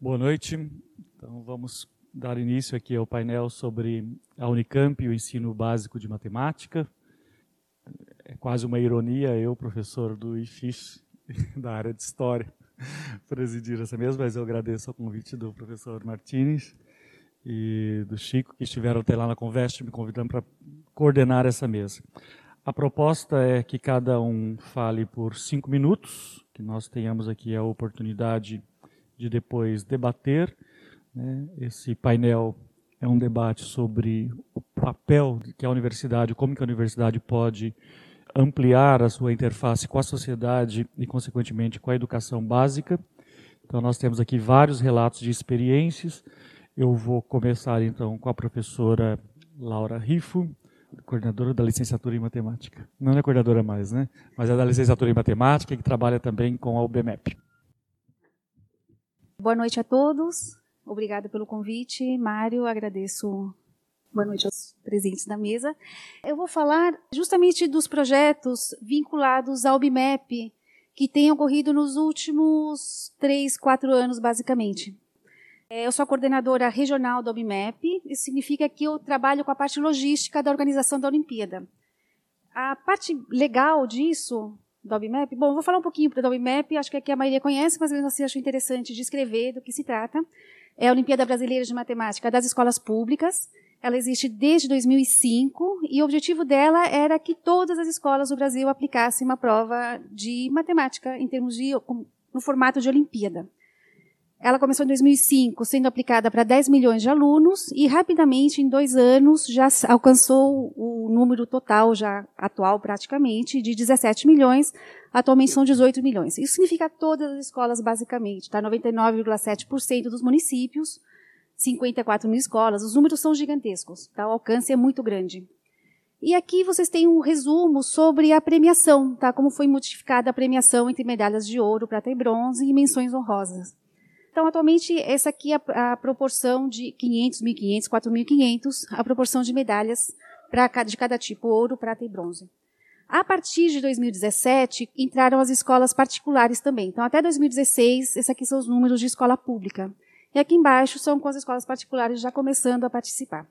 Boa noite. Então, vamos dar início aqui ao painel sobre a Unicamp e o ensino básico de matemática. É quase uma ironia eu, professor do IFIX, da área de História, presidir essa mesa, mas eu agradeço o convite do professor Martínez e do Chico, que estiveram até lá na Conveste, me convidando para coordenar essa mesa. A proposta é que cada um fale por 5 minutos, que nós tenhamos aqui a oportunidade de depois debater. Esse painel é um debate sobre o papel que a universidade, como que a universidade pode ampliar a sua interface com a sociedade e, consequentemente, com a educação básica. Então, nós temos aqui vários relatos de experiências. Eu vou começar, então, com a professora Laura Rifo, coordenadora da licenciatura em matemática. Não é coordenadora mais, né? Mas é da licenciatura em matemática, que trabalha também com a BIMEP. Boa noite a todos, obrigada pelo convite, Mário, agradeço, boa noite aos presentes da mesa. Eu vou falar justamente dos projetos vinculados ao BIMEP, que têm ocorrido nos últimos 3, 4 anos, basicamente. Eu sou a coordenadora regional do BIMEP, isso significa que eu trabalho com a parte logística da organização da Olimpíada. A parte legal disso... do BIMEP. Bom, vou falar um pouquinho do BIMEP, acho que aqui a maioria conhece, mas mesmo assim acho interessante descrever do que se trata. É a Olimpíada Brasileira de Matemática das Escolas Públicas. Ela existe desde 2005 e o objetivo dela era que todas as escolas do Brasil aplicassem uma prova de matemática em termos de no formato de Olimpíada. Ela começou em 2005, sendo aplicada para 10 milhões de alunos e rapidamente, em 2 anos, já alcançou o número total, já atual praticamente, de 17 milhões, atualmente são 18 milhões. Isso significa todas as escolas, basicamente, tá? 99,7% dos municípios, 54 mil escolas, os números são gigantescos, tá? O alcance é muito grande. E aqui vocês têm um resumo sobre a premiação, tá? Como foi modificada a premiação entre medalhas de ouro, prata e bronze e menções honrosas. Então, atualmente, essa aqui é a proporção de 500, 1.500, 4.500, a proporção de medalhas de cada tipo, ouro, prata e bronze. A partir de 2017, entraram as escolas particulares também. Então, até 2016, esses aqui são os números de escola pública. E aqui embaixo são com as escolas particulares já começando a participar.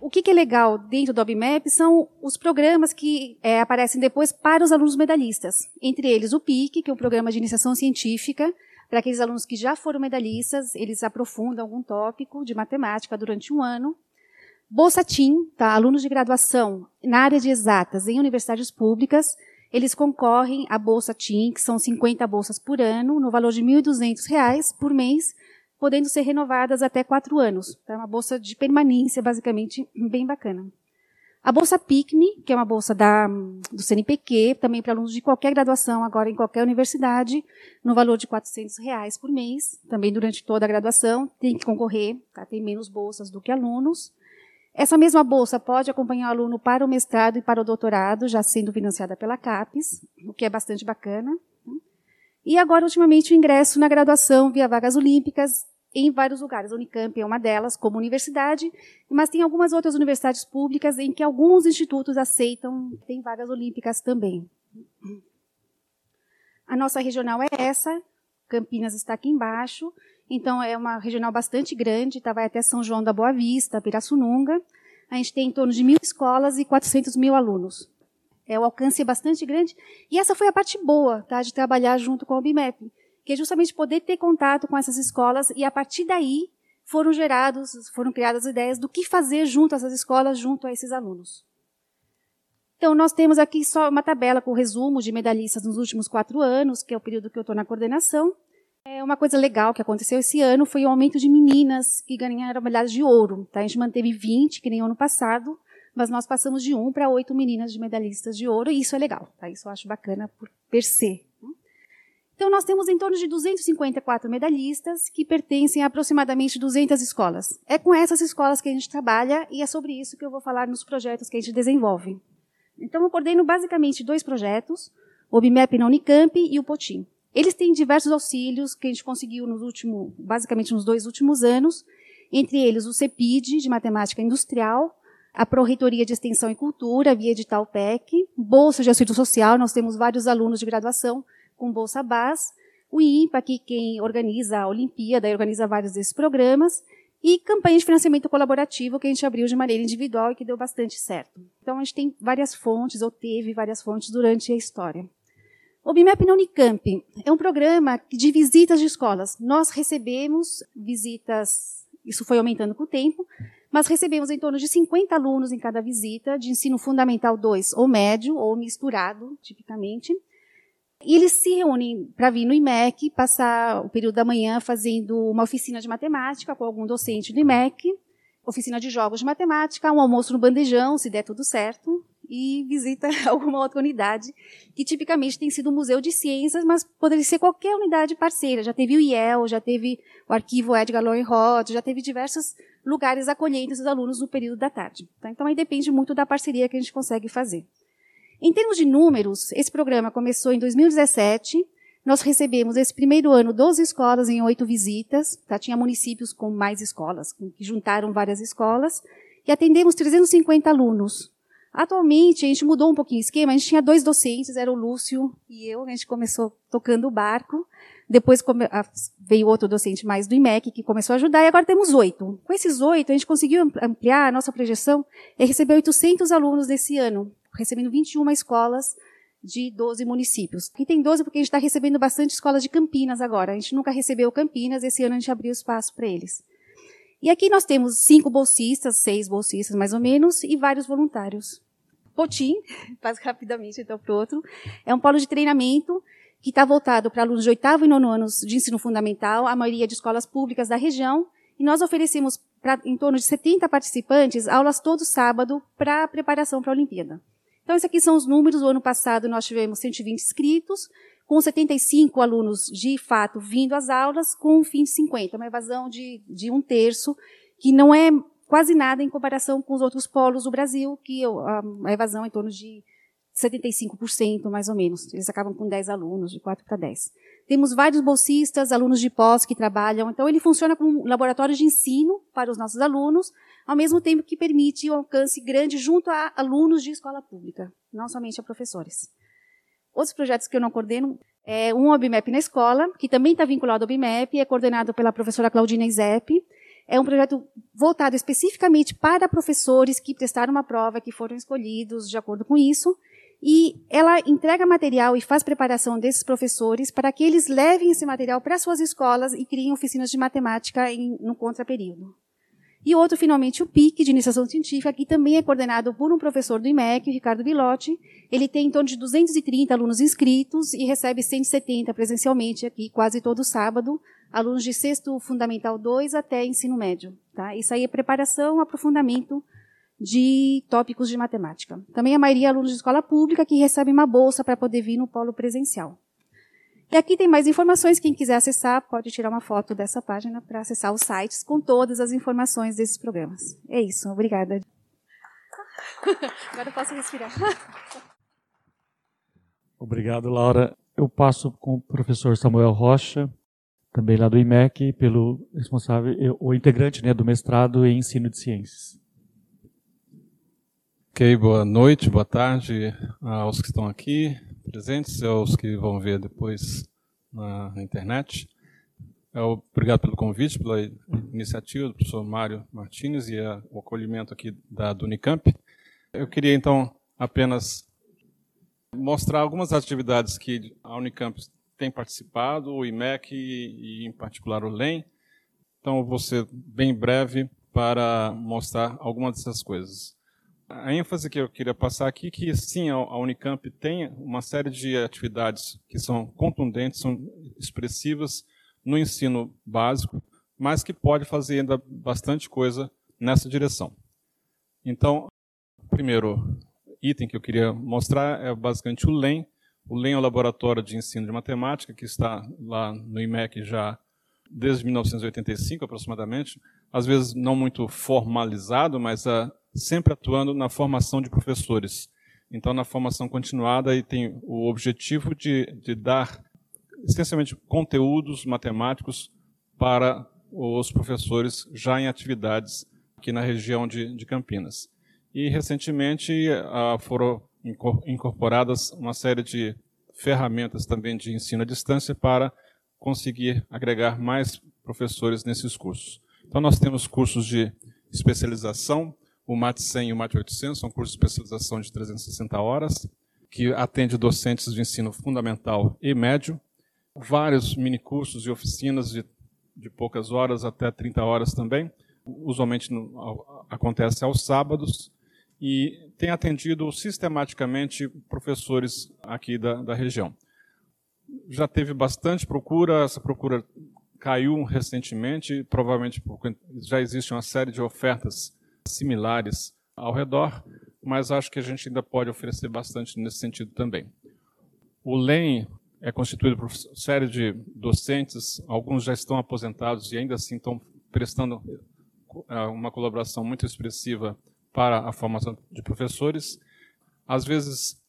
O que é legal dentro do BIMEP são os programas que aparecem depois para os alunos medalhistas. Entre eles, o PIC, que é um programa de iniciação científica, para aqueles alunos que já foram medalhistas, eles aprofundam algum tópico de matemática durante 1 ano. Bolsa TIM, tá? Alunos de graduação na área de exatas em universidades públicas, eles concorrem à Bolsa TIM, que são 50 bolsas por ano, no valor de R$ 1.200 por mês, podendo ser renovadas até 4 anos. Então, é uma bolsa de permanência, basicamente, bem bacana. A Bolsa PIC, que é uma bolsa do CNPq, também para alunos de qualquer graduação, agora em qualquer universidade, no valor de R$ 400 por mês, também durante toda a graduação, tem que concorrer, tá? Tem menos bolsas do que alunos. Essa mesma bolsa pode acompanhar o aluno para o mestrado e para o doutorado, já sendo financiada pela CAPES, o que é bastante bacana. E agora, ultimamente, o ingresso na graduação via vagas olímpicas, em vários lugares. A Unicamp é uma delas, como universidade, mas tem algumas outras universidades públicas em que alguns institutos aceitam, tem vagas olímpicas também. A nossa regional é essa, Campinas está aqui embaixo, então é uma regional bastante grande, tá? Vai até São João da Boa Vista, Pirassununga. A gente tem em torno de 1.000 escolas e 400 mil alunos. O alcance é bastante grande, e essa foi a parte boa, tá? De trabalhar junto com o BIMEP, que é justamente poder ter contato com essas escolas, e a partir daí foram criadas ideias do que fazer junto a essas escolas, junto a esses alunos. Então, nós temos aqui só uma tabela com resumo de medalhistas nos últimos 4 anos, que é o período que eu estou na coordenação. Uma coisa legal que aconteceu esse ano foi o aumento de meninas que ganharam medalhas de ouro. Tá? A gente manteve 20, que nem ano passado, mas nós passamos de 1 para 8 meninas de medalhistas de ouro, e isso é legal. Tá? Isso eu acho bacana per se. Então, nós temos em torno de 254 medalhistas que pertencem a aproximadamente 200 escolas. É com essas escolas que a gente trabalha e é sobre isso que eu vou falar nos projetos que a gente desenvolve. Então, eu coordeno basicamente 2 projetos, o BIMEP na Unicamp e o Potim. Eles têm diversos auxílios que a gente conseguiu basicamente nos 2 últimos anos, entre eles o CEPID, de Matemática Industrial, a Pró-Reitoria de Extensão e Cultura, via edital PEC, Bolsa de Auxílio Social, nós temos vários alunos de graduação com Bolsa BAS, o INPA, que quem organiza a Olimpíada e organiza vários desses programas, e campanha de financiamento colaborativo que a gente abriu de maneira individual e que deu bastante certo. Então, a gente tem várias fontes, ou teve várias fontes durante a história. O BIMEP na Unicamp é um programa de visitas de escolas. Nós recebemos visitas, isso foi aumentando com o tempo, mas recebemos em torno de 50 alunos em cada visita, de ensino fundamental 2 ou médio, ou misturado, tipicamente. E eles se reúnem para vir no IMECC, passar o período da manhã fazendo uma oficina de matemática com algum docente do IMECC, oficina de jogos de matemática, um almoço no bandejão, se der tudo certo, e visita alguma outra unidade, que tipicamente tem sido um museu de ciências, mas poderia ser qualquer unidade parceira. Já teve o IEL, já teve o arquivo Edgar Lowen Roth, já teve diversos lugares acolhendo esses alunos no período da tarde. Então, aí depende muito da parceria que a gente consegue fazer. Em termos de números, esse programa começou em 2017. Nós recebemos, esse primeiro ano, 12 escolas em 8 visitas. Tá? Tinha municípios com mais escolas, que juntaram várias escolas. E atendemos 350 alunos. Atualmente, a gente mudou um pouquinho o esquema. A gente tinha 2 docentes, era o Lúcio e eu. A gente começou tocando o barco. Depois veio outro docente mais do IMECC, que começou a ajudar. E agora temos 8. Com esses 8, a gente conseguiu ampliar a nossa projeção e receber 800 alunos nesse ano, recebendo 21 escolas de 12 municípios. E tem 12 porque a gente está recebendo bastante escolas de Campinas agora. A gente nunca recebeu Campinas, esse ano a gente abriu espaço para eles. E aqui nós temos 5 bolsistas, 6 bolsistas mais ou menos, e vários voluntários. Potim, faz rapidamente então para o outro, é um polo de treinamento que está voltado para alunos de 8º e 9º anos de ensino fundamental, a maioria de escolas públicas da região, e nós oferecemos pra, em torno de 70 participantes aulas todo sábado para preparação para a Olimpíada. Então, esses aqui são os números. O ano passado, nós tivemos 120 inscritos, com 75 alunos, de fato, vindo às aulas, com um fim de 50, uma evasão de 1/3, que não é quase nada em comparação com os outros polos do Brasil, que a evasão é em torno de 75%, mais ou menos. Eles acabam com 10 alunos, de 4 para 10. Temos vários bolsistas, alunos de pós que trabalham. Então, ele funciona como um laboratório de ensino para os nossos alunos, ao mesmo tempo que permite um alcance grande junto a alunos de escola pública, não somente a professores. Outros projetos que eu não coordeno, é um OBMEP na escola, que também está vinculado ao OBMEP, é coordenado pela professora Claudina Izep. É um projeto voltado especificamente para professores que prestaram uma prova, que foram escolhidos de acordo com isso, e ela entrega material e faz preparação desses professores para que eles levem esse material para suas escolas e criem oficinas de matemática no contraperíodo. E outro, finalmente, o PIC, de Iniciação Científica, que também é coordenado por um professor do IMECC, o Ricardo Bilotti. Ele tem em torno de 230 alunos inscritos e recebe 170 presencialmente aqui, quase todo sábado, alunos de 6º Fundamental 2 até Ensino Médio. Tá? Isso aí é preparação, aprofundamento de tópicos de matemática. Também a maioria é alunos de escola pública que recebem uma bolsa para poder vir no polo presencial. E aqui tem mais informações, quem quiser acessar pode tirar uma foto dessa página para acessar os sites com todas as informações desses programas. É isso, obrigada. Agora eu posso respirar. Obrigado, Laura. Eu passo com o professor Samuel Rocha, também lá do IMECC, pelo responsável, o integrante, né, do mestrado em ensino de ciências. Ok, boa noite, boa tarde aos que estão aqui presentes e aos que vão ver depois na internet. Obrigado pelo convite, pela iniciativa do professor Mário Martínez e o acolhimento aqui do Unicamp. Eu queria, então, apenas mostrar algumas atividades que a Unicamp tem participado, o IMECC e, em particular, o LEM. Então, eu vou ser bem breve para mostrar algumas dessas coisas. A ênfase que eu queria passar aqui é que, sim, a Unicamp tem uma série de atividades que são contundentes, são expressivas no ensino básico, mas que pode fazer ainda bastante coisa nessa direção. Então, o primeiro item que eu queria mostrar é basicamente o LEM. O LEM é o Laboratório de Ensino de Matemática, que está lá no IMECC já desde 1985, aproximadamente, às vezes não muito formalizado, mas sempre atuando na formação de professores. Então, na formação continuada, aí tem o objetivo de dar, essencialmente, conteúdos matemáticos para os professores já em atividades aqui na região de Campinas. E, recentemente, foram incorporadas uma série de ferramentas também de ensino à distância para conseguir agregar mais professores nesses cursos. Então, nós temos cursos de especialização, o MAT 100 e o MAT 800, são cursos de especialização de 360 horas, que atende docentes de ensino fundamental e médio, vários minicursos e oficinas de poucas horas até 30 horas também, usualmente acontece aos sábados, e tem atendido sistematicamente professores aqui da região. Já teve bastante procura, essa procura caiu recentemente, provavelmente porque já existe uma série de ofertas similares ao redor, mas acho que a gente ainda pode oferecer bastante nesse sentido também. O LEM é constituído por uma série de docentes, alguns já estão aposentados e ainda assim estão prestando uma colaboração muito expressiva para a formação de professores. Às vezes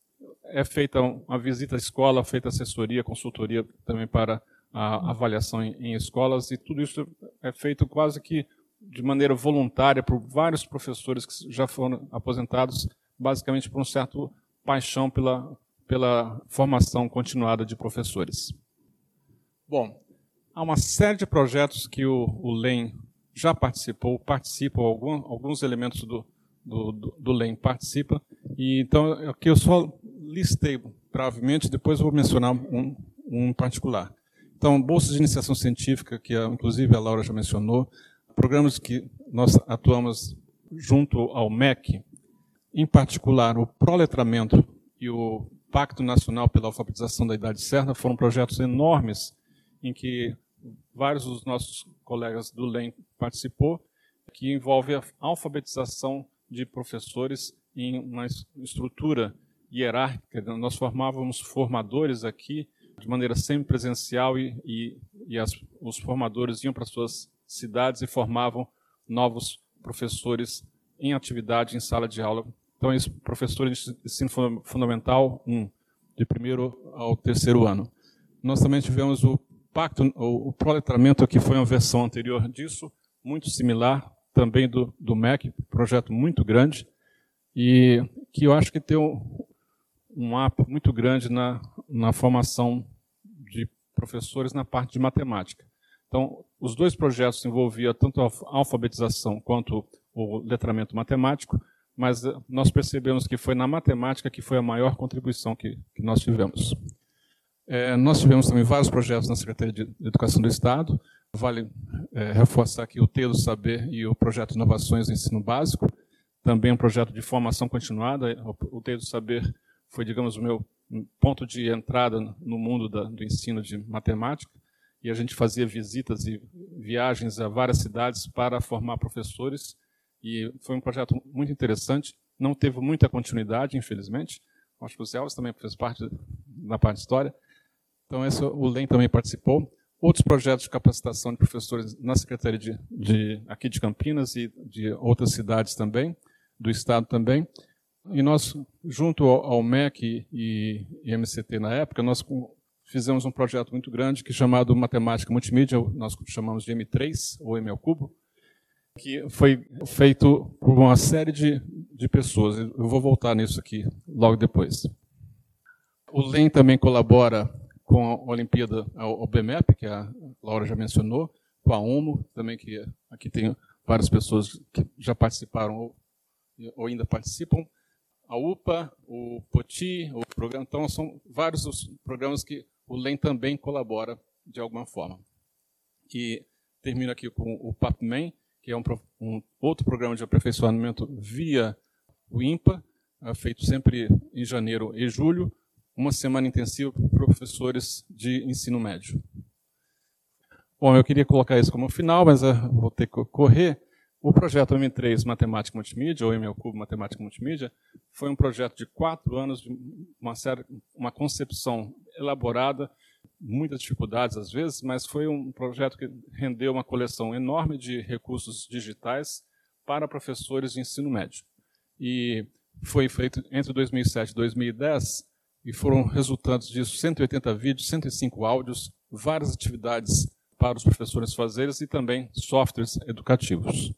é feita uma visita à escola, feita assessoria, consultoria também para a avaliação em escolas, e tudo isso é feito quase que de maneira voluntária por vários professores que já foram aposentados, basicamente por um certo paixão pela formação continuada de professores. Bom, há uma série de projetos que o LEM já participam, alguns elementos do LEM participam, e então aqui eu só listei brevemente, depois vou mencionar um particular. Então, bolsas de iniciação científica, que inclusive a Laura já mencionou, programas que nós atuamos junto ao MEC, em particular o Proletramento e o Pacto Nacional pela Alfabetização da Idade Certa, foram projetos enormes em que vários dos nossos colegas do LEM participou, que envolve a alfabetização de professores em uma estrutura hierárquica. Nós formávamos formadores aqui de maneira semipresencial e os formadores iam para suas cidades e formavam novos professores em atividade, em sala de aula. Então, professores de ensino fundamental 1, de primeiro ao terceiro ano. Nós também tivemos o pacto, o proletramento, que foi uma versão anterior disso, muito similar, também do MEC, projeto muito grande, e que eu acho que tem um app muito grande na formação de professores na parte de matemática. Então, os dois projetos envolviam tanto a alfabetização quanto o letramento matemático, mas nós percebemos que foi na matemática que foi a maior contribuição que nós tivemos. Nós tivemos também vários projetos na Secretaria de Educação do Estado. Vale reforçar aqui o Teia do Saber e o projeto Inovações do Ensino Básico, também um projeto de formação continuada. O Teia do Saber foi, digamos, o meu ponto de entrada no mundo do ensino de matemática, e a gente fazia visitas e viagens a várias cidades para formar professores, e foi um projeto muito interessante, não teve muita continuidade, infelizmente. Acho que o Zé Alves também fez parte da parte de História, então o LEM também participou. Outros projetos de capacitação de professores na Secretaria aqui de Campinas e de outras cidades também, do Estado também. E nós, junto ao MEC e MCT na época, nós fizemos um projeto muito grande que chamado Matemática Multimídia, nós chamamos de M3, ou M ao cubo, que foi feito por uma série de pessoas. Eu vou voltar nisso aqui logo depois. O LEM também colabora com a Olimpíada, o BIMEP, que a Laura já mencionou, com a OMO, também, que aqui tem várias pessoas que já participaram ou ainda participam, a UPA, o Potim, o programa. Então, são vários os programas que o LEM também colabora de alguma forma. E termino aqui com o PAPMEN, que é um outro programa de aperfeiçoamento via o INPA, feito sempre em janeiro e julho, uma semana intensiva para professores de ensino médio. Bom, eu queria colocar isso como final, mas vou ter que correr. O projeto M3 Matemática Multimídia, ou M³ Matemática Multimídia, foi um projeto de 4 anos, de uma concepção elaborada, muitas dificuldades às vezes, mas foi um projeto que rendeu uma coleção enorme de recursos digitais para professores de ensino médio. E foi feito entre 2007 e 2010, e foram resultantes disso 180 vídeos, 105 áudios, várias atividades para os professores fazerem e também softwares educativos.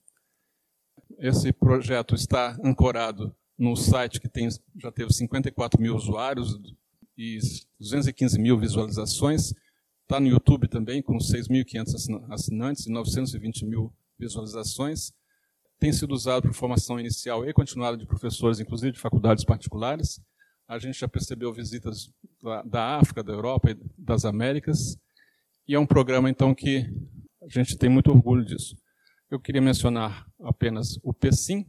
Esse projeto está ancorado no site que já teve 54 mil usuários e 215 mil visualizações, Está no YouTube também, com 6.500 assinantes e 920 mil visualizações. Tem sido usado para formação inicial e continuada de professores, inclusive de faculdades particulares. A gente já percebeu visitas da África, da Europa e das Américas. E é um programa, então, que a gente tem muito orgulho disso. Eu queria mencionar apenas o PECIM.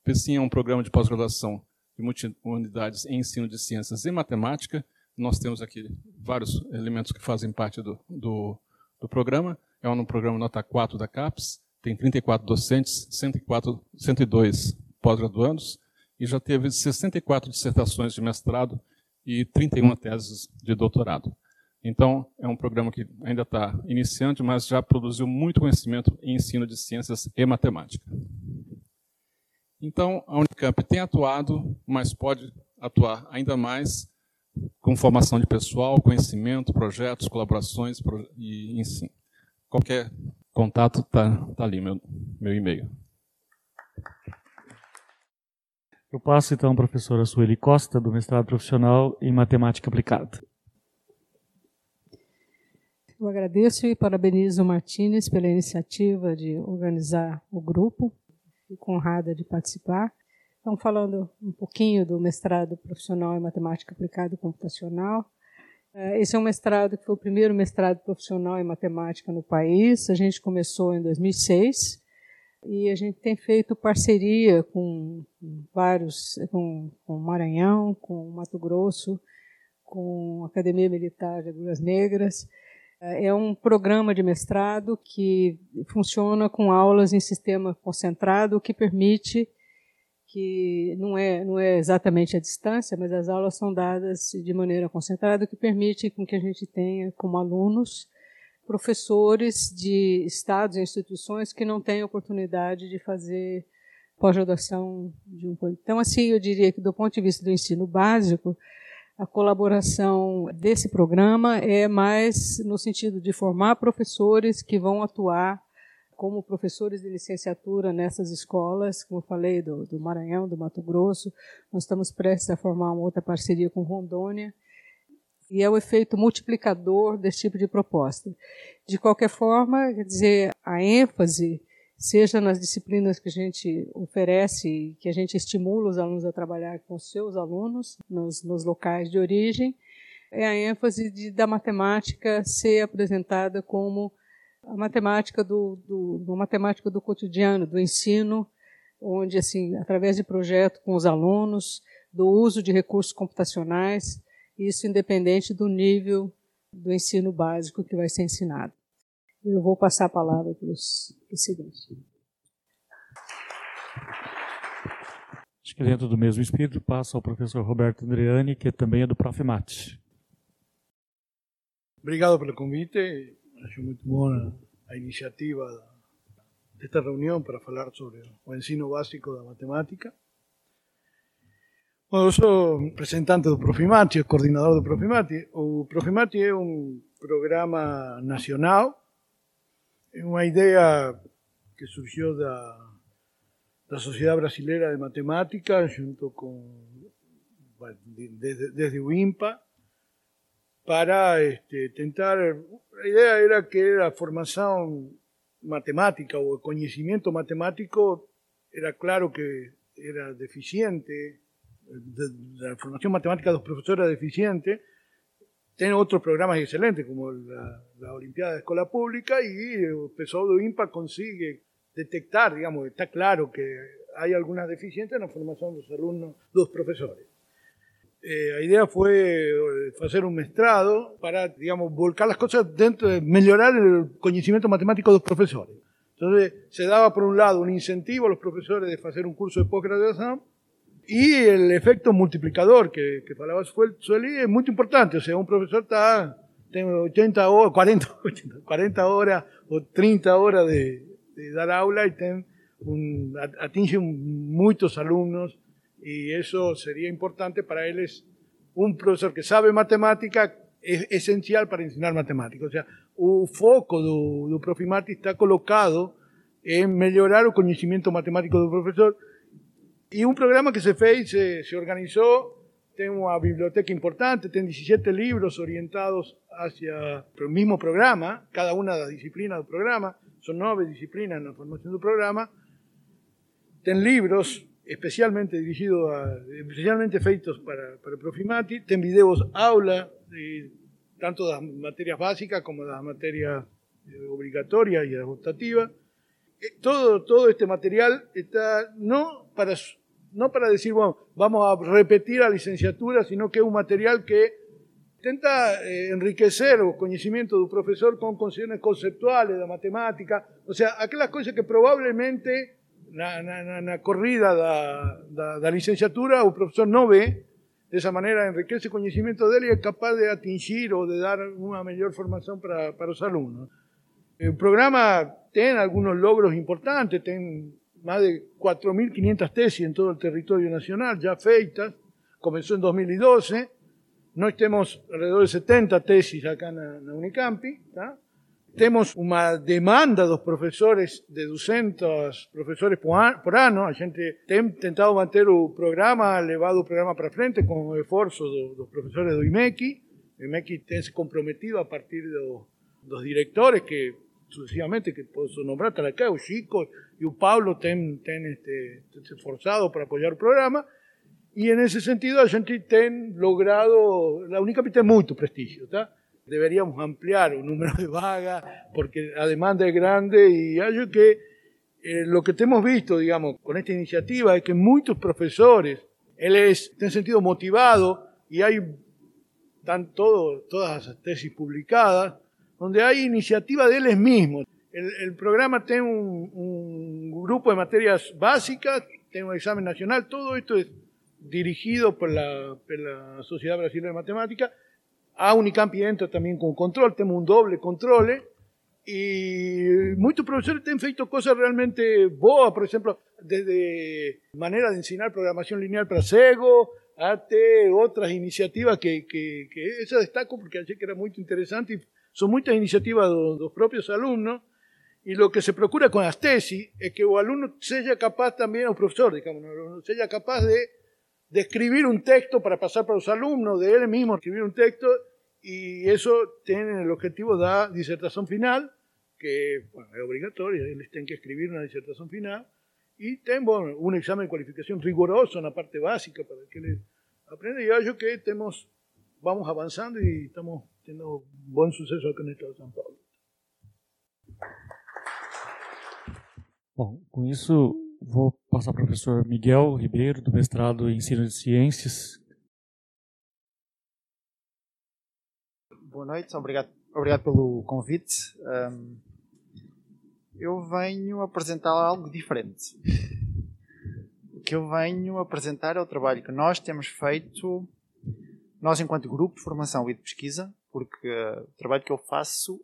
O PECIM é um programa de pós-graduação de multi-unidades em ensino de ciências e matemática. Nós temos aqui vários elementos que fazem parte do programa. É um programa nota 4 da CAPES, tem 34 docentes, 102 pós-graduandos, e já teve 64 dissertações de mestrado e 31 teses de doutorado. Então, é um programa que ainda está iniciante, mas já produziu muito conhecimento em ensino de ciências e matemática. Então, a Unicamp tem atuado, mas pode atuar ainda mais com formação de pessoal, conhecimento, projetos, colaborações e ensino. Qualquer contato está ali, meu e-mail. Eu passo, então, à professora Sueli Costa, do mestrado profissional em Matemática Aplicada. Eu agradeço e parabenizo o Martínez pela iniciativa de organizar o grupo. Fico honrada de participar. Então, falando um pouquinho do mestrado profissional em Matemática Aplicada e Computacional. Esse é um mestrado que foi o primeiro mestrado profissional em matemática no país. A gente começou em 2006 e a gente tem feito parceria com o Maranhão, com o Mato Grosso, com a Academia Militar de Agulhas Negras. É um programa de mestrado que funciona com aulas em sistema concentrado, o que permite que não é exatamente a distância, mas as aulas são dadas de maneira concentrada, o que permite com que a gente tenha como alunos professores de estados e instituições que não têm oportunidade de fazer pós-graduação de um ponto. Então, assim, eu diria que do ponto de vista do ensino básico, a colaboração desse programa é mais no sentido de formar professores que vão atuar como professores de licenciatura nessas escolas, como eu falei, do Maranhão, do Mato Grosso. Nós estamos prestes a formar uma outra parceria com Rondônia, e é o efeito multiplicador desse tipo de proposta. De qualquer forma, quer dizer, a ênfase, seja nas disciplinas que a gente oferece, que a gente estimula os alunos a trabalhar com os seus alunos nos locais de origem, é a ênfase da matemática ser apresentada como a matemática matemática do cotidiano, do ensino, onde, assim, através de projeto com os alunos, do uso de recursos computacionais, isso independente do nível do ensino básico que vai ser ensinado. Eu vou passar a palavra para os seguintes. Acho que, dentro do mesmo espírito, passo ao professor Roberto Andreani, que também é do Profimat. Obrigado pelo convite. Acho muito boa a iniciativa desta reunião para falar sobre o ensino básico da matemática. Bom, eu sou representante do Profimat, coordenador do Profimat. O Profimat é um programa nacional. É uma ideia que surgiu da Sociedade Brasileira de Matemática, junto desde o INPA, para tentar... A ideia era que a formação matemática ou o conhecimento matemático era claro que era deficiente, a formação matemática dos professores era deficiente. Tem outros programas excelentes, como la Olimpíada de Escola Pública, y el pessoal do INPA consigue detectar, digamos, está claro que hay algunas deficiencias en la formación de los alumnos, de los profesores. La idea fue hacer un mestrado para, digamos, volcar las cosas dentro, mejorar el conocimiento matemático de los profesores. Entonces, se daba por un lado un incentivo a los profesores de hacer un curso de posgraduación, y el efecto multiplicador que falaba Sueli es muy importante. O sea, un profesor tiene 80 horas, 40 horas o 30 horas de dar aula y atinge muchos alumnos, y eso sería importante para él. Es un profesor que sabe matemática, es esencial para ensinar matemática. O sea, el foco del Profimat está colocado en mejorar el conocimiento matemático del profesor. Y un programa que se organizó Tem uma biblioteca importante, tem 17 livros orientados hacia o mesmo programa, cada uma das disciplinas do programa, são 9 disciplinas na formação do programa. Tem livros especialmente dirigidos, especialmente feitos para o Profimat, tem vídeos aula, tanto das matérias básicas como das matérias obrigatorias e optativas. Todo este material está no para decir, bueno, vamos a repetir la licenciatura, sino que es un material que intenta enriquecer el conocimiento del profesor con concepciones conceptuales de matemática, o sea, aquellas cosas que probablemente en la corrida de la licenciatura el profesor no ve, de esa manera enriquece el conocimiento de él y es capaz de atingir o de dar una mejor formación para los alumnos. El programa tiene algunos logros importantes, tiene más de 4.500 tesis en todo el territorio nacional, ya feitas, comenzó en 2012, hoy tenemos alrededor de 70 tesis acá en la Unicamp, ¿tá? Tenemos una demanda de los profesores, de 200 profesores por año, la gente ha intentado mantener un programa, elevado el programa para frente con el esfuerzo de los profesores del IMECC, el IMECC se comprometido a partir de los directores que sucesivamente, que posso nombrar hasta acá, o Chico y o Pablo ten esforzado para apoyar el programa, y en ese sentido a gente ten logrado, la Unicamp tiene mucho prestigio, ¿tá? Deberíamos ampliar el número de vagas, porque la demanda es grande, y algo que lo que hemos visto, digamos, con esta iniciativa es que muchos profesores, tienen sentido motivado, y están todas las tesis publicadas, donde hay iniciativa de ellos mismos. El programa tiene un grupo de materias básicas, tiene un examen nacional, todo esto es dirigido por la Sociedad Brasileira de Matemática. A Unicamp entra también con control, tenemos un doble control, y muchos profesores han hecho cosas realmente boas, por ejemplo, desde manera de enseñar programación lineal para cego, hasta otras iniciativas que esa destaco porque achei que era muy interesante, y son muchas iniciativas de los propios alumnos, y lo que se procura con las tesis es que el alumno sea capaz también, o profesor, digamos, sea capaz de escribir un texto para pasar para los alumnos, de él mismo escribir un texto, y eso tiene el objetivo de la disertación final, que bueno, es obligatoria, ellos tienen que escribir una disertación final, y tienen bueno, un examen de cualificación riguroso en la parte básica para que les aprendan, y yo que vamos avanzando y estamos tendo bom sucesso aqui no estado de São Paulo. Bom, com isso vou passar para o professor Miguel Ribeiro, do mestrado em Ensino de Ciências. Boa noite, obrigado pelo convite. Eu venho apresentar algo diferente. O que eu venho apresentar é o trabalho que nós temos feito, nós enquanto grupo de formação e de pesquisa, porque o trabalho que eu faço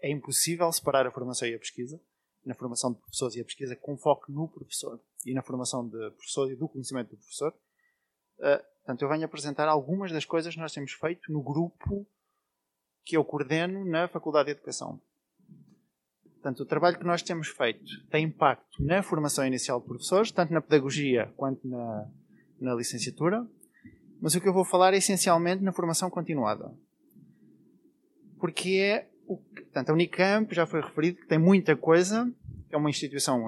é impossível separar a formação e a pesquisa, na formação de professores e a pesquisa com foco no professor e na formação de professores e do conhecimento do professor. Portanto, eu venho apresentar algumas das coisas que nós temos feito no grupo que eu coordeno na Faculdade de Educação. Portanto, o trabalho que nós temos feito tem impacto na formação inicial de professores, tanto na pedagogia quanto na licenciatura, mas o que eu vou falar é essencialmente na formação continuada. Porque portanto, a Unicamp, já foi referido, que tem muita coisa, é uma instituição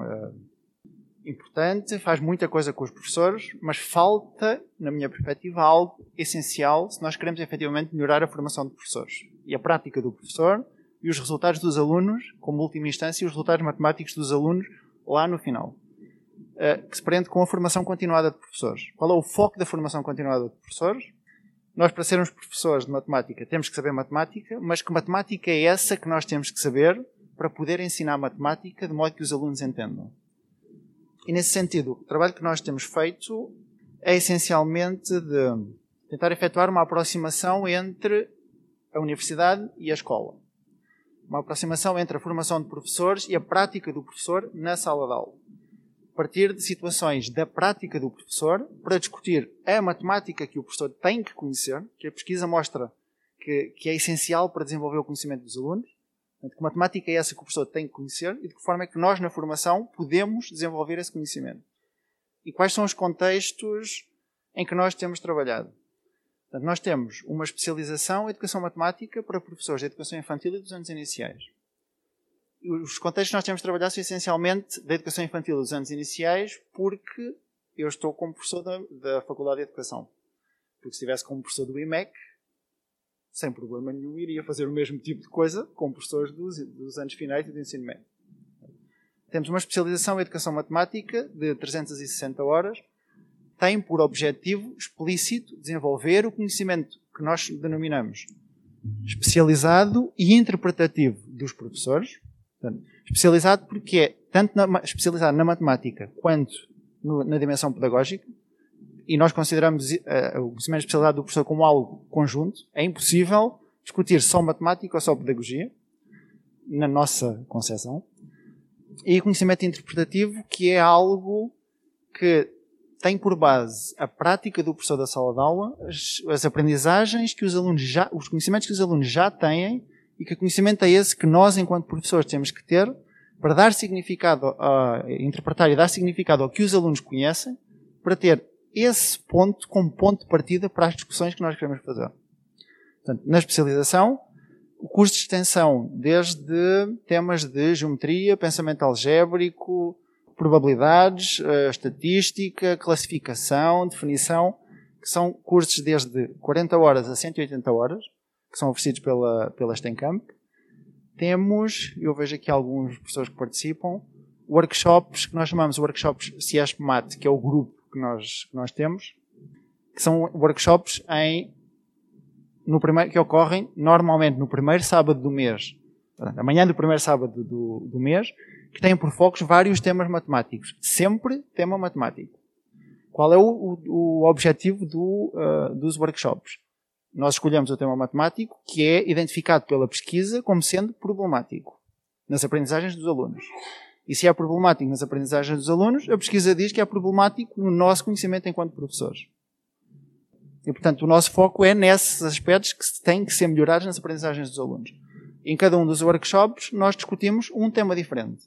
importante, faz muita coisa com os professores, mas falta, na minha perspectiva, algo essencial se nós queremos efetivamente melhorar a formação de professores e a prática do professor e os resultados dos alunos, como última instância, e os resultados matemáticos dos alunos lá no final, que se prende com a formação continuada de professores. Qual é o foco da formação continuada de professores? Nós, para sermos professores de matemática, temos que saber matemática, mas que matemática é essa que nós temos que saber para poder ensinar matemática de modo que os alunos entendam. E, nesse sentido, o trabalho que nós temos feito é essencialmente de tentar efetuar uma aproximação entre a universidade e a escola. Uma aproximação entre a formação de professores e a prática do professor na sala de aula. A partir de situações da prática do professor, para discutir a matemática que o professor tem que conhecer, que a pesquisa mostra que é essencial para desenvolver o conhecimento dos alunos, portanto, que matemática é essa que o professor tem que conhecer e de que forma é que nós, na formação, podemos desenvolver esse conhecimento. E quais são os contextos em que nós temos trabalhado. Portanto, nós temos uma especialização em Educação Matemática para professores de Educação Infantil e dos anos iniciais. Os contextos que nós temos de trabalhar são essencialmente da Educação Infantil e dos anos iniciais, porque eu estou como professor da Faculdade de Educação. Porque se estivesse como professor do IMECC, sem problema nenhum, iria fazer o mesmo tipo de coisa com professores dos anos finais e do ensino médio. Temos uma especialização em Educação Matemática de 360 horas, tem por objetivo explícito desenvolver o conhecimento que nós denominamos especializado e interpretativo dos professores. Portanto, especializado porque é tanto especializado na matemática quanto na dimensão pedagógica, e nós consideramos o conhecimento especializado do professor como algo conjunto. É impossível discutir só matemática ou só pedagogia, na nossa concepção. E conhecimento interpretativo, que é algo que tem por base a prática do professor da sala de aula, as aprendizagens que os alunos já, os conhecimentos que os alunos já têm, e que conhecimento é esse que nós, enquanto professores, temos que ter para dar significado, interpretar e dar significado ao que os alunos conhecem, para ter esse ponto como ponto de partida para as discussões que nós queremos fazer. Portanto, na especialização, o curso de extensão, desde temas de geometria, pensamento algébrico, probabilidades, estatística, classificação, definição, que são cursos desde 40 horas a 180 horas, que são oferecidos pela Unicamp. Temos, eu vejo aqui alguns professores que participam, workshops, que nós chamamos de workshops CIESP-MAT, que é o grupo que nós temos, que são workshops que ocorrem normalmente no primeiro sábado do mês, amanhã do primeiro sábado do mês, que têm por focos vários temas matemáticos, sempre tema matemático. Qual é o objetivo dos workshops? Nós escolhemos o tema matemático que é identificado pela pesquisa como sendo problemático nas aprendizagens dos alunos. E se é problemático nas aprendizagens dos alunos, a pesquisa diz que é problemático no nosso conhecimento enquanto professores. E, portanto, o nosso foco é nesses aspectos que têm que ser melhorados nas aprendizagens dos alunos. Em cada um dos workshops, nós discutimos um tema diferente.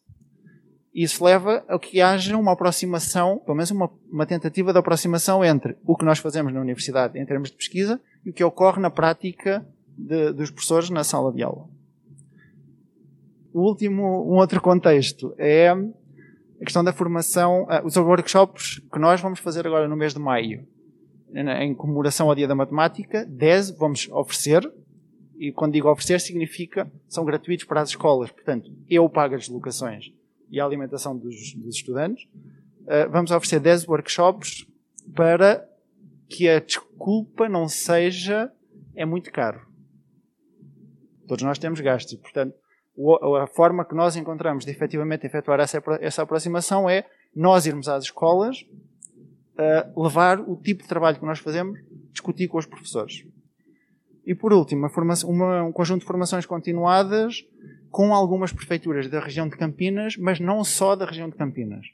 Isso leva a que haja uma aproximação, pelo menos uma tentativa de aproximação entre o que nós fazemos na universidade em termos de pesquisa e o que ocorre na prática dos professores na sala de aula. Um outro contexto é a questão da formação, os workshops que nós vamos fazer agora no mês de maio, em comemoração ao Dia da Matemática, 10 vamos oferecer, e quando digo oferecer significa são gratuitos para as escolas, portanto, eu pago as deslocações e a alimentação dos estudantes. Vamos oferecer 10 workshops para que a desculpa não seja é muito caro. Todos nós temos gastos, portanto, a forma que nós encontramos de efetivamente efetuar essa aproximação é nós irmos às escolas, levar o tipo de trabalho que nós fazemos, discutir com os professores. E por último, um conjunto de formações continuadas com algumas prefeituras da região de Campinas, mas não só da região de Campinas.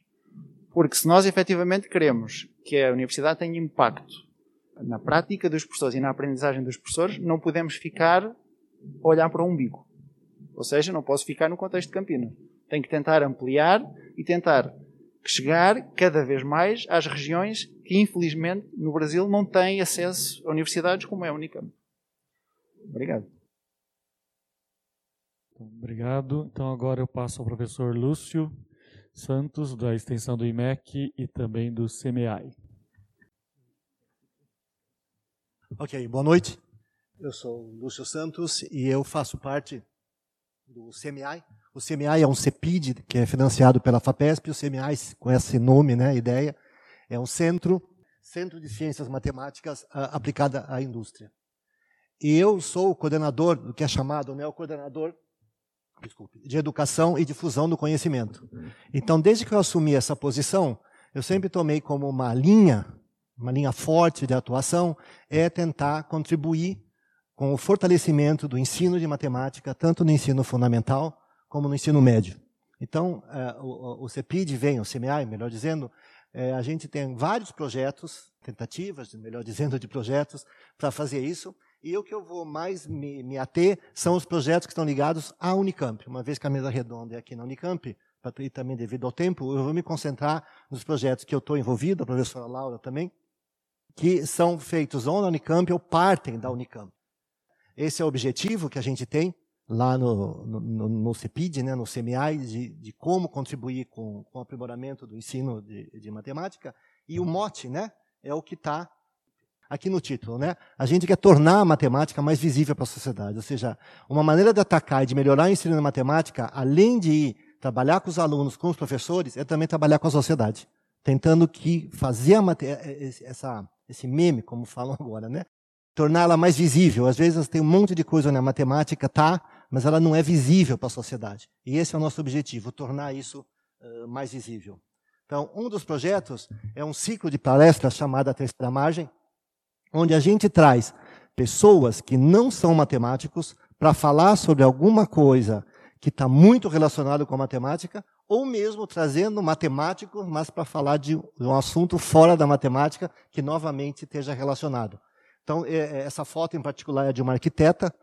Porque se nós efetivamente queremos que a universidade tenha impacto na prática dos professores e na aprendizagem dos professores, não podemos ficar a olhar para o umbigo. Ou seja, não posso ficar no contexto de Campinas. Tenho que tentar ampliar e tentar chegar cada vez mais às regiões que, infelizmente, no Brasil não têm acesso a universidades como é a Unicamp. Obrigado. Obrigado. Então, agora eu passo ao professor Lúcio Santos, da extensão do IMECC e também do CMEI. Ok, boa noite. Eu sou o Lúcio Santos e eu faço parte do CMEI. O CMEI é um CEPID que é financiado pela FAPESP. O CMEI, com esse nome, né, ideia, é um centro de ciências matemáticas aplicada à indústria. E eu sou o coordenador do que é chamado, né, o coordenador, desculpe, de educação e difusão do conhecimento. Então, desde que eu assumi essa posição, eu sempre tomei como uma linha forte de atuação é tentar contribuir com o fortalecimento do ensino de matemática, tanto no ensino fundamental como no ensino médio. Então, o CEPID vem, o CMEI, melhor dizendo, a gente tem vários projetos, tentativas, melhor dizendo, de projetos para fazer isso, e o que eu vou mais me ater são os projetos que estão ligados à Unicamp. Uma vez que a mesa redonda é aqui na Unicamp, e também devido ao tempo, eu vou me concentrar nos projetos que eu estou envolvido, a professora Laura também, que são feitos ou na Unicamp ou partem da Unicamp. Esse é o objetivo que a gente tem lá no CEPID, né, no CMEI, de como contribuir com o aprimoramento do ensino de matemática. E o mote, né, é o que está aqui no título, né? A gente quer tornar a matemática mais visível para a sociedade. Ou seja, uma maneira de atacar e de melhorar o ensino de matemática, além de ir trabalhar com os alunos, com os professores, é também trabalhar com a sociedade, tentando que fazer esse meme, como falam agora, né? Torná-la mais visível. Às vezes tem um monte de coisa onde a matemática está, mas ela não é visível para a sociedade. E esse é o nosso objetivo, tornar isso mais visível. Então, um dos projetos é um ciclo de palestras chamado A Terceira Margem, onde a gente traz pessoas que não são matemáticos para falar sobre alguma coisa que está muito relacionada com a matemática, ou mesmo trazendo matemáticos, mas para falar de um assunto fora da matemática que novamente esteja relacionado. Então, essa foto em particular é de uma arquiteta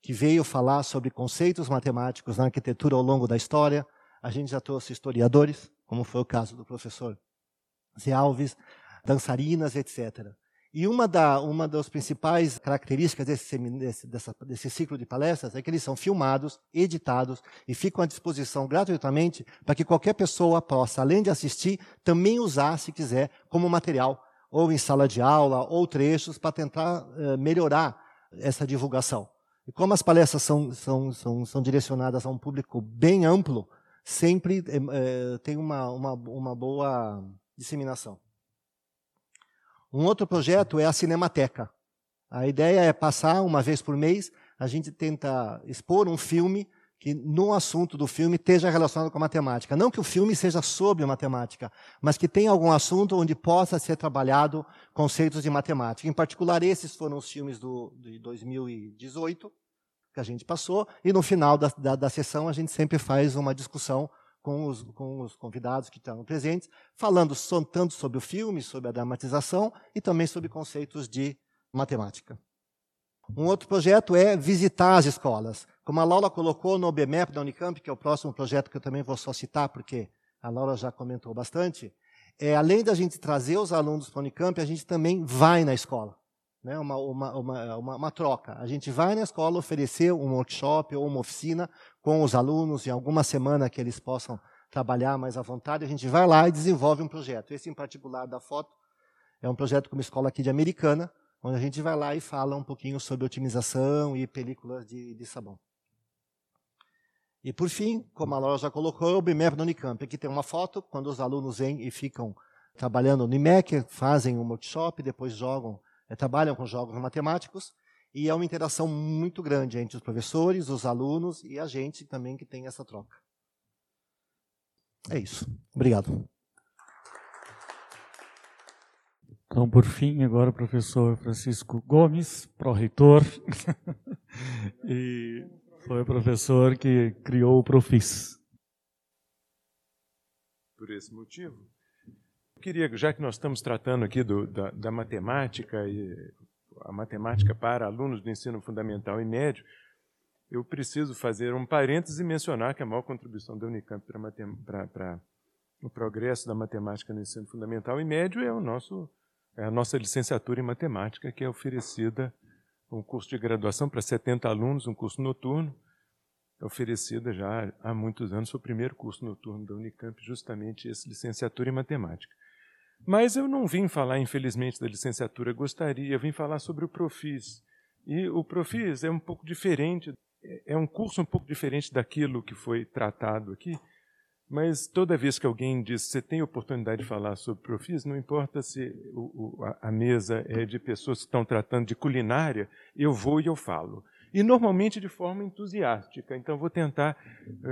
que veio falar sobre conceitos matemáticos na arquitetura ao longo da história. A gente já trouxe historiadores, como foi o caso do professor Zé Alves, dançarinas, etc. E uma das principais características desse ciclo de palestras é que eles são filmados, editados e ficam à disposição gratuitamente para que qualquer pessoa possa, além de assistir, também usar, se quiser, como material ou em sala de aula, ou trechos, para tentar melhorar essa divulgação. E como as palestras são direcionadas a um público bem amplo, sempre tem uma boa disseminação. Um outro projeto é a Cinemateca. A ideia é passar, uma vez por mês, a gente tenta expor um filme que no assunto do filme esteja relacionado com a matemática. Não que o filme seja sobre matemática, mas que tenha algum assunto onde possa ser trabalhado conceitos de matemática. Em particular, esses foram os filmes de 2018 que a gente passou, e no final da sessão a gente sempre faz uma discussão com os convidados que estão presentes, falando tanto sobre o filme, sobre a dramatização e também sobre conceitos de matemática. Um outro projeto é visitar as escolas. Como a Laura colocou no BIMEP da Unicamp, que é o próximo projeto que eu também vou só citar, porque a Laura já comentou bastante, além da gente trazer os alunos para a Unicamp, a gente também vai na escola. Né? Uma troca. A gente vai na escola oferecer um workshop ou uma oficina com os alunos, em alguma semana que eles possam trabalhar mais à vontade, a gente vai lá e desenvolve um projeto. Esse, em particular, da foto, é um projeto com uma escola aqui de Americana, onde a gente vai lá e fala um pouquinho sobre otimização e películas de sabão. E, por fim, como a Laura já colocou, o BIMEP da Unicamp. Aqui tem uma foto, quando os alunos vêm e ficam trabalhando no IMECC, fazem um workshop, depois trabalham com jogos matemáticos, e é uma interação muito grande entre os professores, os alunos e a gente também que tem essa troca. É isso. Obrigado. Então, por fim, agora o professor Francisco Gomes, pró-reitor, e foi o professor que criou o Profis. Por esse motivo, eu queria, já que nós estamos tratando aqui da matemática, e a matemática para alunos do ensino fundamental e médio, eu preciso fazer um parêntese e mencionar que a maior contribuição da Unicamp para o progresso da matemática no ensino fundamental e médio é o nosso... É a nossa licenciatura em matemática, que é oferecida, um curso de graduação para 70 alunos, um curso noturno, é oferecida já há muitos anos, foi o primeiro curso noturno da Unicamp, justamente essa licenciatura em matemática. Mas eu não vim falar, infelizmente, da licenciatura, eu vim falar sobre o Profis. E o Profis é um pouco diferente, é um curso um pouco diferente daquilo que foi tratado aqui, mas toda vez que alguém diz que você tem oportunidade de falar sobre Profis, não importa se a mesa é de pessoas que estão tratando de culinária, eu vou e eu falo. E normalmente de forma entusiástica, então vou tentar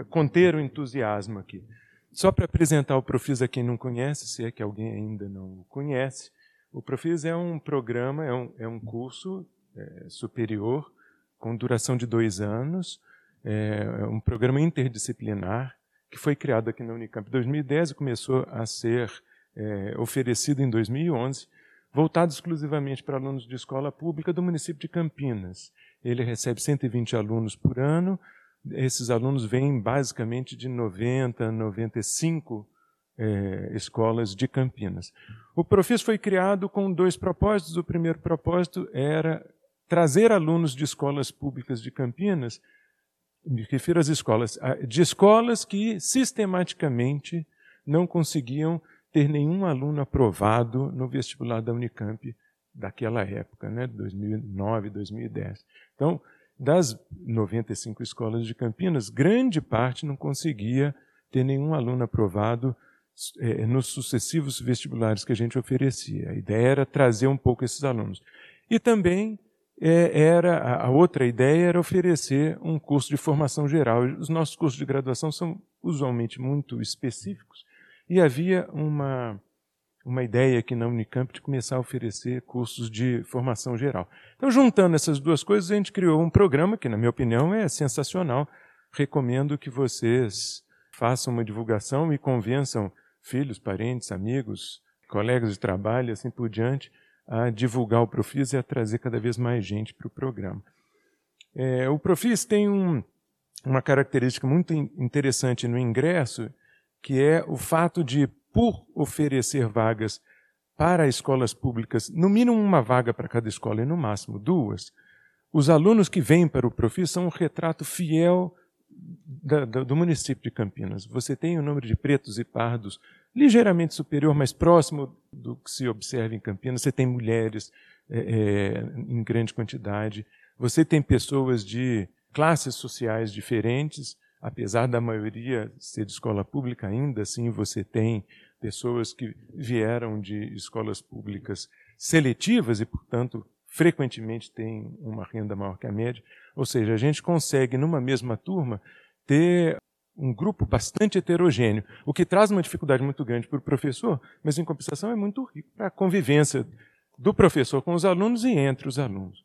conter o entusiasmo aqui. Só para apresentar o Profis a quem não conhece, se é que alguém ainda não o conhece, o Profis é um programa, é um curso superior, com duração de 2 anos, é um programa interdisciplinar, que foi criado aqui na Unicamp em 2010 e começou a ser oferecido em 2011, voltado exclusivamente para alunos de escola pública do município de Campinas. Ele recebe 120 alunos por ano, esses alunos vêm basicamente de 90 a 95 escolas de Campinas. O Profis foi criado com dois propósitos. O primeiro propósito era trazer alunos de escolas públicas de Campinas, me refiro às escolas, de escolas que sistematicamente não conseguiam ter nenhum aluno aprovado no vestibular da Unicamp daquela época, né, 2009, 2010. Então, das 95 escolas de Campinas, grande parte não conseguia ter nenhum aluno aprovado nos sucessivos vestibulares que a gente oferecia. A ideia era trazer um pouco esses alunos. E também a outra ideia era oferecer um curso de formação geral. Os nossos cursos de graduação são usualmente muito específicos e havia uma ideia aqui na Unicamp de começar a oferecer cursos de formação geral. Então, juntando essas duas coisas, a gente criou um programa que, na minha opinião, é sensacional. Recomendo que vocês façam uma divulgação e convençam filhos, parentes, amigos, colegas de trabalho, assim por diante, a divulgar o Profis e a trazer cada vez mais gente para o programa. O Profis tem uma característica muito interessante no ingresso, que é o fato de, por oferecer vagas para escolas públicas, no mínimo uma vaga para cada escola e no máximo duas, os alunos que vêm para o Profis são um retrato fiel do município de Campinas. Você tem um número de pretos e pardos ligeiramente superior, mas próximo do que se observa em Campinas. Você tem mulheres em grande quantidade. Você tem pessoas de classes sociais diferentes. Apesar da maioria ser de escola pública, ainda assim você tem pessoas que vieram de escolas públicas seletivas e, portanto, frequentemente têm uma renda maior que a média. Ou seja, a gente consegue, numa mesma turma, ter um grupo bastante heterogêneo, o que traz uma dificuldade muito grande para o professor, mas, em compensação, é muito rico para a convivência do professor com os alunos e entre os alunos.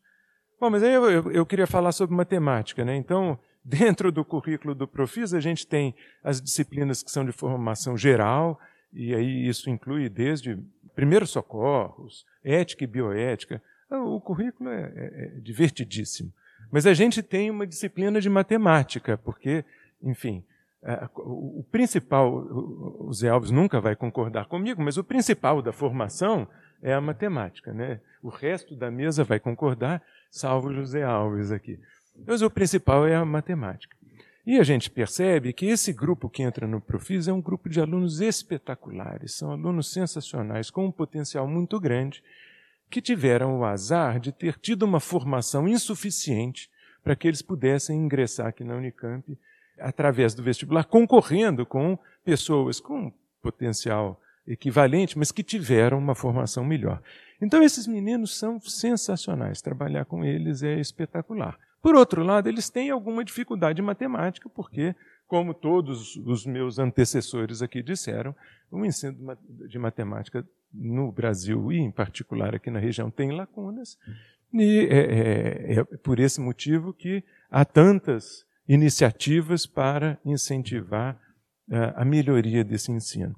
Bom, mas aí eu queria falar sobre matemática, né? Então, dentro do currículo do Profis, a gente tem as disciplinas que são de formação geral, e aí isso inclui desde primeiros socorros, ética e bioética. O currículo é divertidíssimo. Mas a gente tem uma disciplina de matemática, porque, enfim, o principal, o Zé Alves nunca vai concordar comigo, mas o principal da formação é a matemática, né? O resto da mesa vai concordar, salvo o José Alves aqui. Mas o principal é a matemática. E a gente percebe que esse grupo que entra no Profis é um grupo de alunos espetaculares, são alunos sensacionais, com um potencial muito grande, que tiveram o azar de ter tido uma formação insuficiente para que eles pudessem ingressar aqui na Unicamp através do vestibular, concorrendo com pessoas com um potencial equivalente, mas que tiveram uma formação melhor. Então, esses meninos são sensacionais, trabalhar com eles é espetacular. Por outro lado, eles têm alguma dificuldade em matemática, porque, como todos os meus antecessores aqui disseram, o ensino de matemática no Brasil e, em particular, aqui na região, tem lacunas. E é por esse motivo que há tantas iniciativas para incentivar a melhoria desse ensino.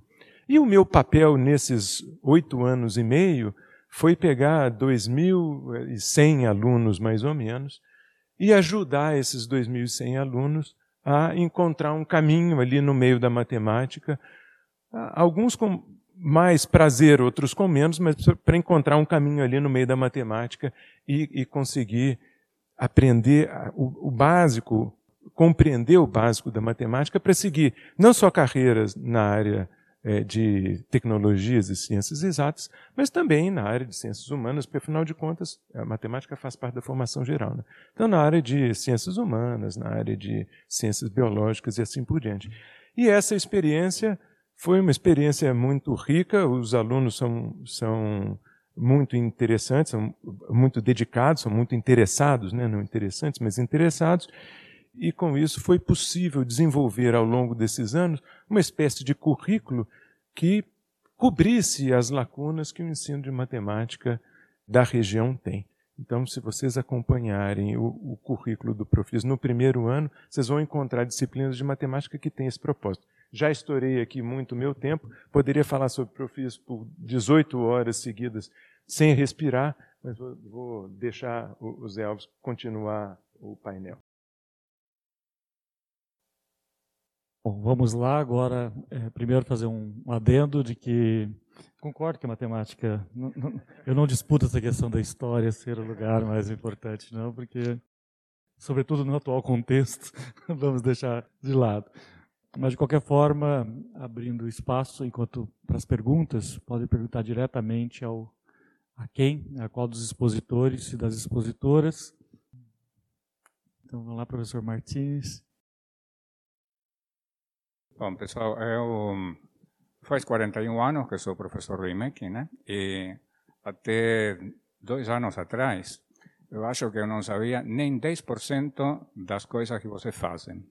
E o meu papel nesses 8 anos e meio foi pegar 2.100 alunos, mais ou menos, e ajudar esses 2.100 alunos a encontrar um caminho ali no meio da matemática, alguns com mais prazer, outros com menos, mas para encontrar um caminho ali no meio da matemática e conseguir aprender o básico, compreender o básico da matemática para seguir não só carreiras na área de tecnologias e ciências exatas, mas também na área de ciências humanas, porque, afinal de contas, a matemática faz parte da formação geral, né? Então, na área de ciências humanas, na área de ciências biológicas e assim por diante. E essa experiência foi uma experiência muito rica, os alunos são muito interessantes, são muito dedicados, são muito interessados, né? Não interessantes, mas interessados. E, com isso, foi possível desenvolver, ao longo desses anos, uma espécie de currículo que cobrisse as lacunas que o ensino de matemática da região tem. Então, se vocês acompanharem o currículo do Profis no primeiro ano, vocês vão encontrar disciplinas de matemática que têm esse propósito. Já estourei aqui muito o meu tempo, poderia falar sobre Profis por 18 horas seguidas sem respirar, mas vou deixar o Zé Alves continuar o painel. Bom, vamos lá agora, primeiro fazer um adendo de que concordo que a matemática, eu não disputo essa questão da história ser o lugar mais importante, não, porque, sobretudo no atual contexto, vamos deixar de lado. Mas, de qualquer forma, abrindo espaço enquanto para as perguntas, podem perguntar diretamente a qual dos expositores e das expositoras. Então, vamos lá, professor Martínez. Bom, pessoal, eu faz 41 anos que sou professor do IMECC, né? E até 2 anos atrás, eu acho que eu não sabia nem 10% das coisas que vocês fazem.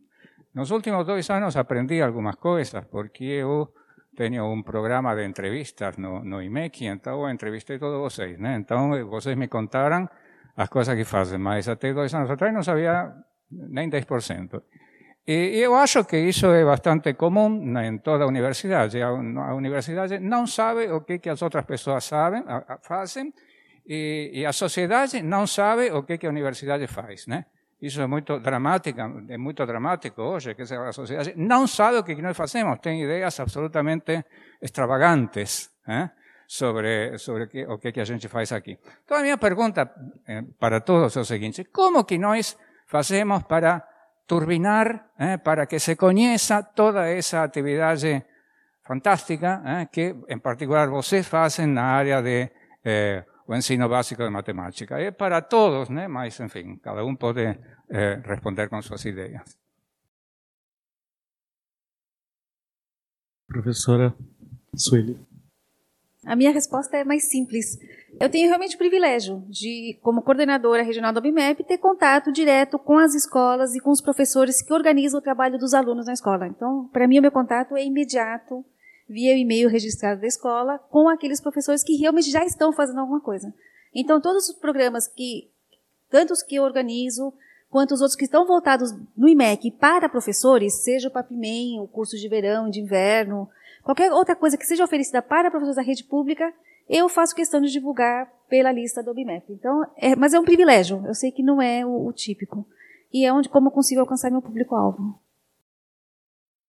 Nos últimos 2 anos aprendi algumas coisas, porque eu tenho um programa de entrevistas no IMECC, então eu entrevistei todos vocês, né? Então, vocês me contaram as coisas que fazem, mas até 2 anos atrás não sabia nem 10%. E eu acho que isso é bastante comum em toda a universidade. A universidade não sabe o que as outras pessoas fazem e a sociedade não sabe o que a universidade faz, né? Isso é muito dramático hoje, que a sociedade não sabe o que nós fazemos, tem ideias absolutamente extravagantes, né? sobre o que a gente faz aqui. Então, a minha pergunta para todos é o seguinte: como que nós fazemos para turbinar, para que se conheça toda essa atividade fantástica que, em particular, vocês fazem na área de o ensino básico de matemática? É para todos, né? Mas, enfim, cada um pode responder com suas ideias. Professora Sueli. A minha resposta é mais simples. Eu tenho realmente o privilégio de, como coordenadora regional da BIMEP, ter contato direto com as escolas e com os professores que organizam o trabalho dos alunos na escola. Então, para mim, o meu contato é imediato, via o e-mail registrado da escola, com aqueles professores que realmente já estão fazendo alguma coisa. Então, todos os programas, tanto os que eu organizo, quanto os outros que estão voltados no IMECC para professores, seja o PAPIMEM, o curso de verão, de inverno, qualquer outra coisa que seja oferecida para professores da rede pública, eu faço questão de divulgar pela lista do BIMEP. Então, mas é um privilégio, eu sei que não é o típico. E é como eu consigo alcançar meu público-alvo.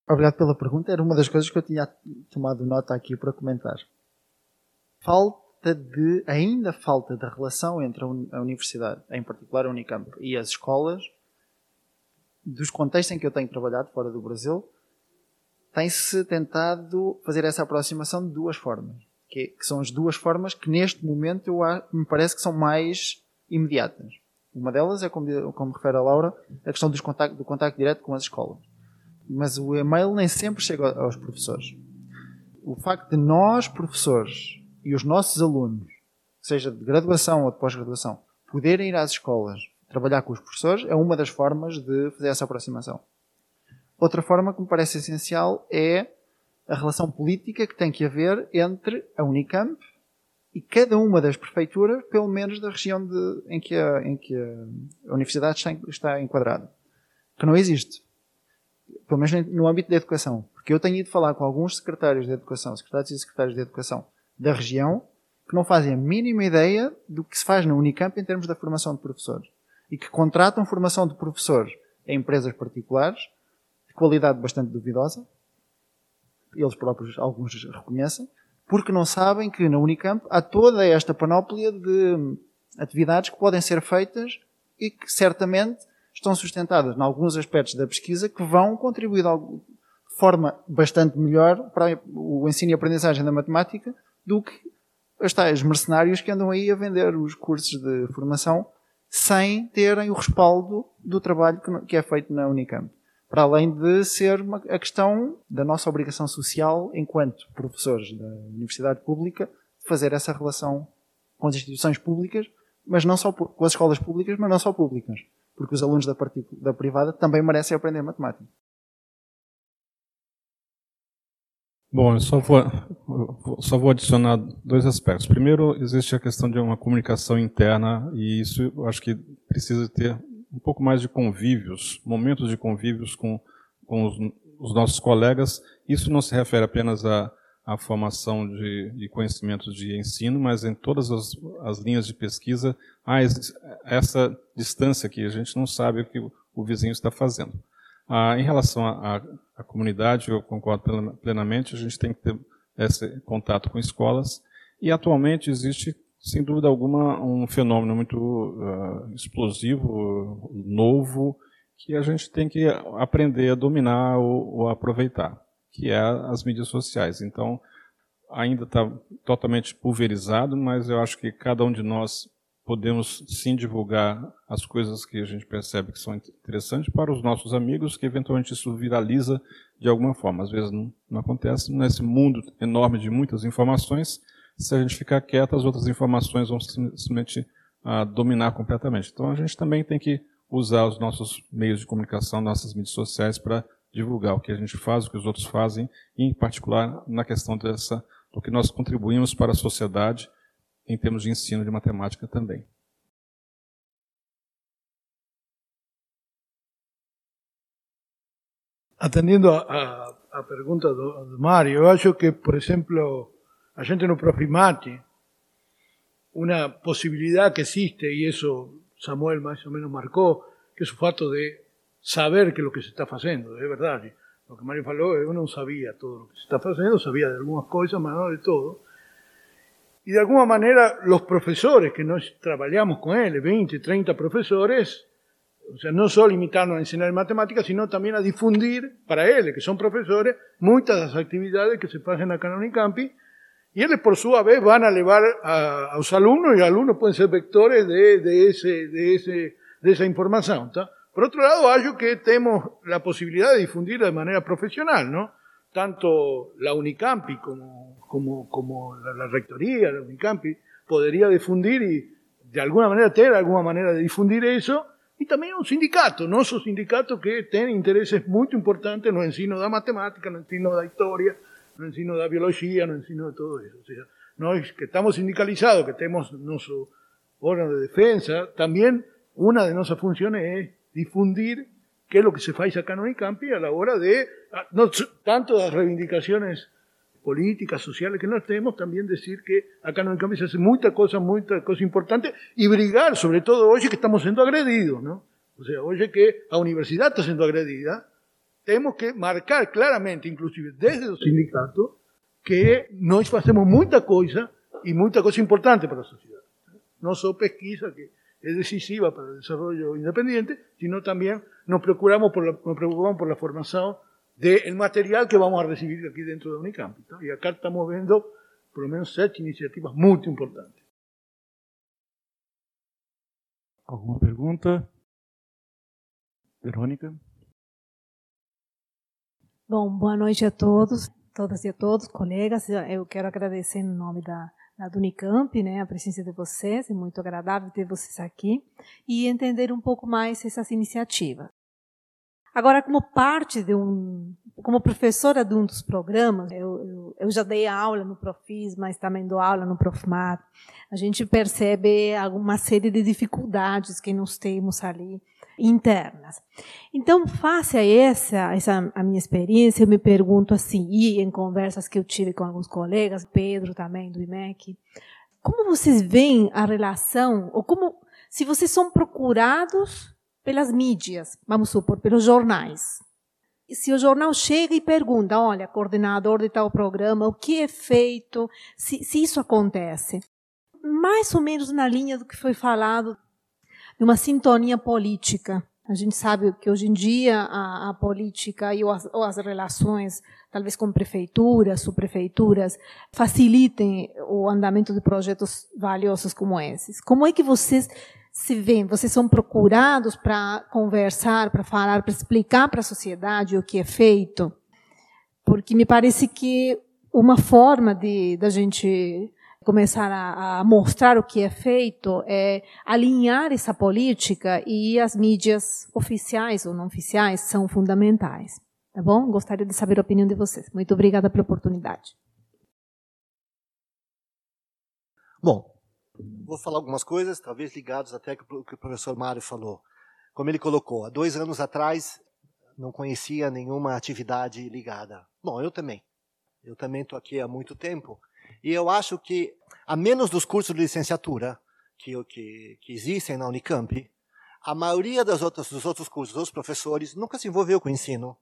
Obrigado pela pergunta. Era uma das coisas que eu tinha tomado nota aqui para comentar. Ainda falta da relação entre a universidade, em particular a Unicamp, e as escolas, dos contextos em que eu tenho trabalhado fora do Brasil, tem-se tentado fazer essa aproximação de duas formas, que são as duas formas que neste momento me parece que são mais imediatas. Uma delas é, como refere a Laura, a questão do contacto direto com as escolas. Mas o e-mail nem sempre chega aos professores. O facto de nós, professores, e os nossos alunos, seja de graduação ou de pós-graduação, poderem ir às escolas trabalhar com os professores é uma das formas de fazer essa aproximação. Outra forma que me parece essencial é a relação política que tem que haver entre a Unicamp e cada uma das prefeituras, pelo menos da região em que a universidade está enquadrada, que não existe, pelo menos no âmbito da educação, porque eu tenho ido falar com alguns secretários e secretárias de educação da região, que não fazem a mínima ideia do que se faz na Unicamp em termos da formação de professores, e que contratam formação de professores em empresas particulares, qualidade bastante duvidosa, eles próprios, alguns reconhecem, porque não sabem que na Unicamp há toda esta panóplia de atividades que podem ser feitas e que certamente estão sustentadas em alguns aspectos da pesquisa que vão contribuir de forma bastante melhor para o ensino e aprendizagem da matemática do que os tais mercenários que andam aí a vender os cursos de formação sem terem o respaldo do trabalho que é feito na Unicamp. Para além de ser a questão da nossa obrigação social, enquanto professores da universidade pública, de fazer essa relação com as instituições públicas, mas não só com as escolas públicas, mas não só públicas, porque os alunos da privada também merecem aprender matemática. Bom, eu só vou adicionar 2 aspectos. Primeiro, existe a questão de uma comunicação interna, e isso eu acho que precisa ter um pouco mais de convívios, momentos de convívios com os nossos colegas. Isso não se refere apenas à formação de conhecimentos de ensino, mas em todas as linhas de pesquisa há essa distância que a gente não sabe o que o vizinho está fazendo. Em relação à a comunidade, eu concordo plenamente, a gente tem que ter esse contato com escolas. E atualmente existe, sem dúvida alguma, um fenômeno muito explosivo, novo, que a gente tem que aprender a dominar ou aproveitar, que é as mídias sociais. Então, ainda está totalmente pulverizado, mas eu acho que cada um de nós podemos sim divulgar as coisas que a gente percebe que são interessantes para os nossos amigos, que eventualmente isso viraliza de alguma forma. Às vezes não acontece, nesse mundo enorme de muitas informações, se a gente ficar quieto, as outras informações vão simplesmente dominar completamente. Então a gente também tem que usar os nossos meios de comunicação, nossas mídias sociais, para divulgar o que a gente faz, o que os outros fazem, e em particular na questão do que nós contribuímos para a sociedade em termos de ensino de matemática também. Atendendo a pergunta do Mário, eu acho que, por exemplo, a gente no Profimat, una posibilidad que existe, y eso Samuel más o menos marcó, que es el fato de saber que lo que se está haciendo, es verdad. Lo que Mario faló es que uno sabía todo lo que se está haciendo, sabía de algunas cosas, pero no de todo. Y de alguna manera los profesores que nos trabajamos con él, 20, 30 profesores, o sea, no solo limitarnos a enseñar matemáticas, sino también a difundir para él, que son profesores, muchas de las actividades que se pasan acá en Unicamp. Y ellos, por su vez, van a llevar a los alumnos, y los alumnos pueden ser vectores de esa información, ¿tá? Por otro lado, hay que tenemos la posibilidad de difundirla de manera profesional, ¿no? Tanto la Unicamp como la rectoría, la Unicamp, podría difundir y, de alguna manera, tener alguna manera de difundir eso, y también un sindicato, ¿no? Esos sindicatos que tienen intereses muy importantes en el ensino de matemáticas, en el ensino de historia, no ensino de biología, no ensino de todo eso. O sea, no es que estamos sindicalizados, que tenemos nuestro órgano de defensa. También una de nuestras funciones es difundir qué es lo que se hace acá en Unicamp a la hora de, no tanto las reivindicaciones políticas, sociales que nos tenemos, también decir que acá en Unicamp se hace muchas cosas importantes y brigar, sobre todo hoy que estamos siendo agredidos, ¿no? O sea, hoy que la universidad está siendo agredida, tenemos que marcar claramente, inclusive desde los sindicatos, que nos hacemos mucha cosa y mucha cosa importante para la sociedad. No solo pesquisa, que es decisiva para el desarrollo independiente, sino también nos preocupamos por la formación del material que vamos a recibir aquí dentro de Unicamp. Y acá estamos viendo por lo menos 7 iniciativas muy importantes. ¿Alguna pregunta? Verônica. Bom, boa noite a todos, todas e a todos, colegas. Eu quero agradecer no nome da Unicamp, né, a presença de vocês. É muito agradável ter vocês aqui e entender um pouco mais essas iniciativas. Agora, como professora de um dos programas, eu já dei aula no Profis, mas também dou aula no Profimat. A gente percebe alguma série de dificuldades que nós temos ali, internas. Então, face a essa a minha experiência, eu me pergunto assim, e em conversas que eu tive com alguns colegas, Pedro também, do IMECC, como vocês veem a relação, ou como, se vocês são procurados pelas mídias, vamos supor, pelos jornais, se o jornal chega e pergunta, olha, coordenador de tal programa, o que é feito, se isso acontece, mais ou menos na linha do que foi falado, de uma sintonia política. A gente sabe que hoje em dia a política e ou as relações, talvez com prefeituras, subprefeituras, facilitem o andamento de projetos valiosos como esses. Como é que vocês se veem? Vocês são procurados para conversar, para falar, para explicar para a sociedade o que é feito? Porque me parece que uma forma da gente começar a mostrar o que é feito, é alinhar essa política e as mídias oficiais ou não oficiais são fundamentais. Tá bom? Gostaria de saber a opinião de vocês. Muito obrigada pela oportunidade. Bom, vou falar algumas coisas, talvez ligadas até ao que o professor Mário falou. Como ele colocou, há 2 anos atrás não conhecia nenhuma atividade ligada. Bom, eu também. Eu também estou aqui há muito tempo. E eu acho que, a menos dos cursos de licenciatura que existem na Unicamp, a maioria dos outros cursos, dos professores, nunca se envolveu com o ensino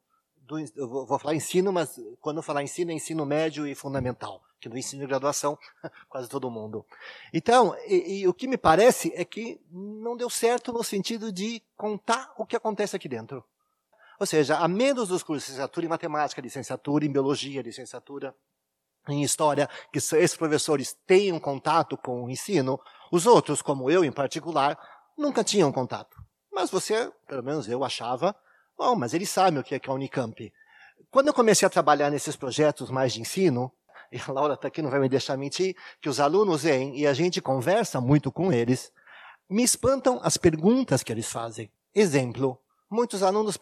eu vou falar ensino, mas quando eu falar ensino, é ensino médio e fundamental, que no ensino de graduação, quase todo mundo. Então, e o que me parece é que não deu certo no sentido de contar o que acontece aqui dentro. Ou seja, a menos dos cursos de licenciatura em matemática, licenciatura em biologia, licenciatura em história, que esses professores tenham contato com o ensino, os outros, como eu em particular, nunca tinham contato. Mas você, pelo menos eu achava, bom, mas eles sabem o que é a Unicamp. Quando eu comecei a trabalhar nesses projetos mais de ensino, e a Laura está aqui, não vai me deixar mentir, que os alunos vêm e a gente conversa muito com eles, me espantam as perguntas que eles fazem. Exemplo, muitos alunos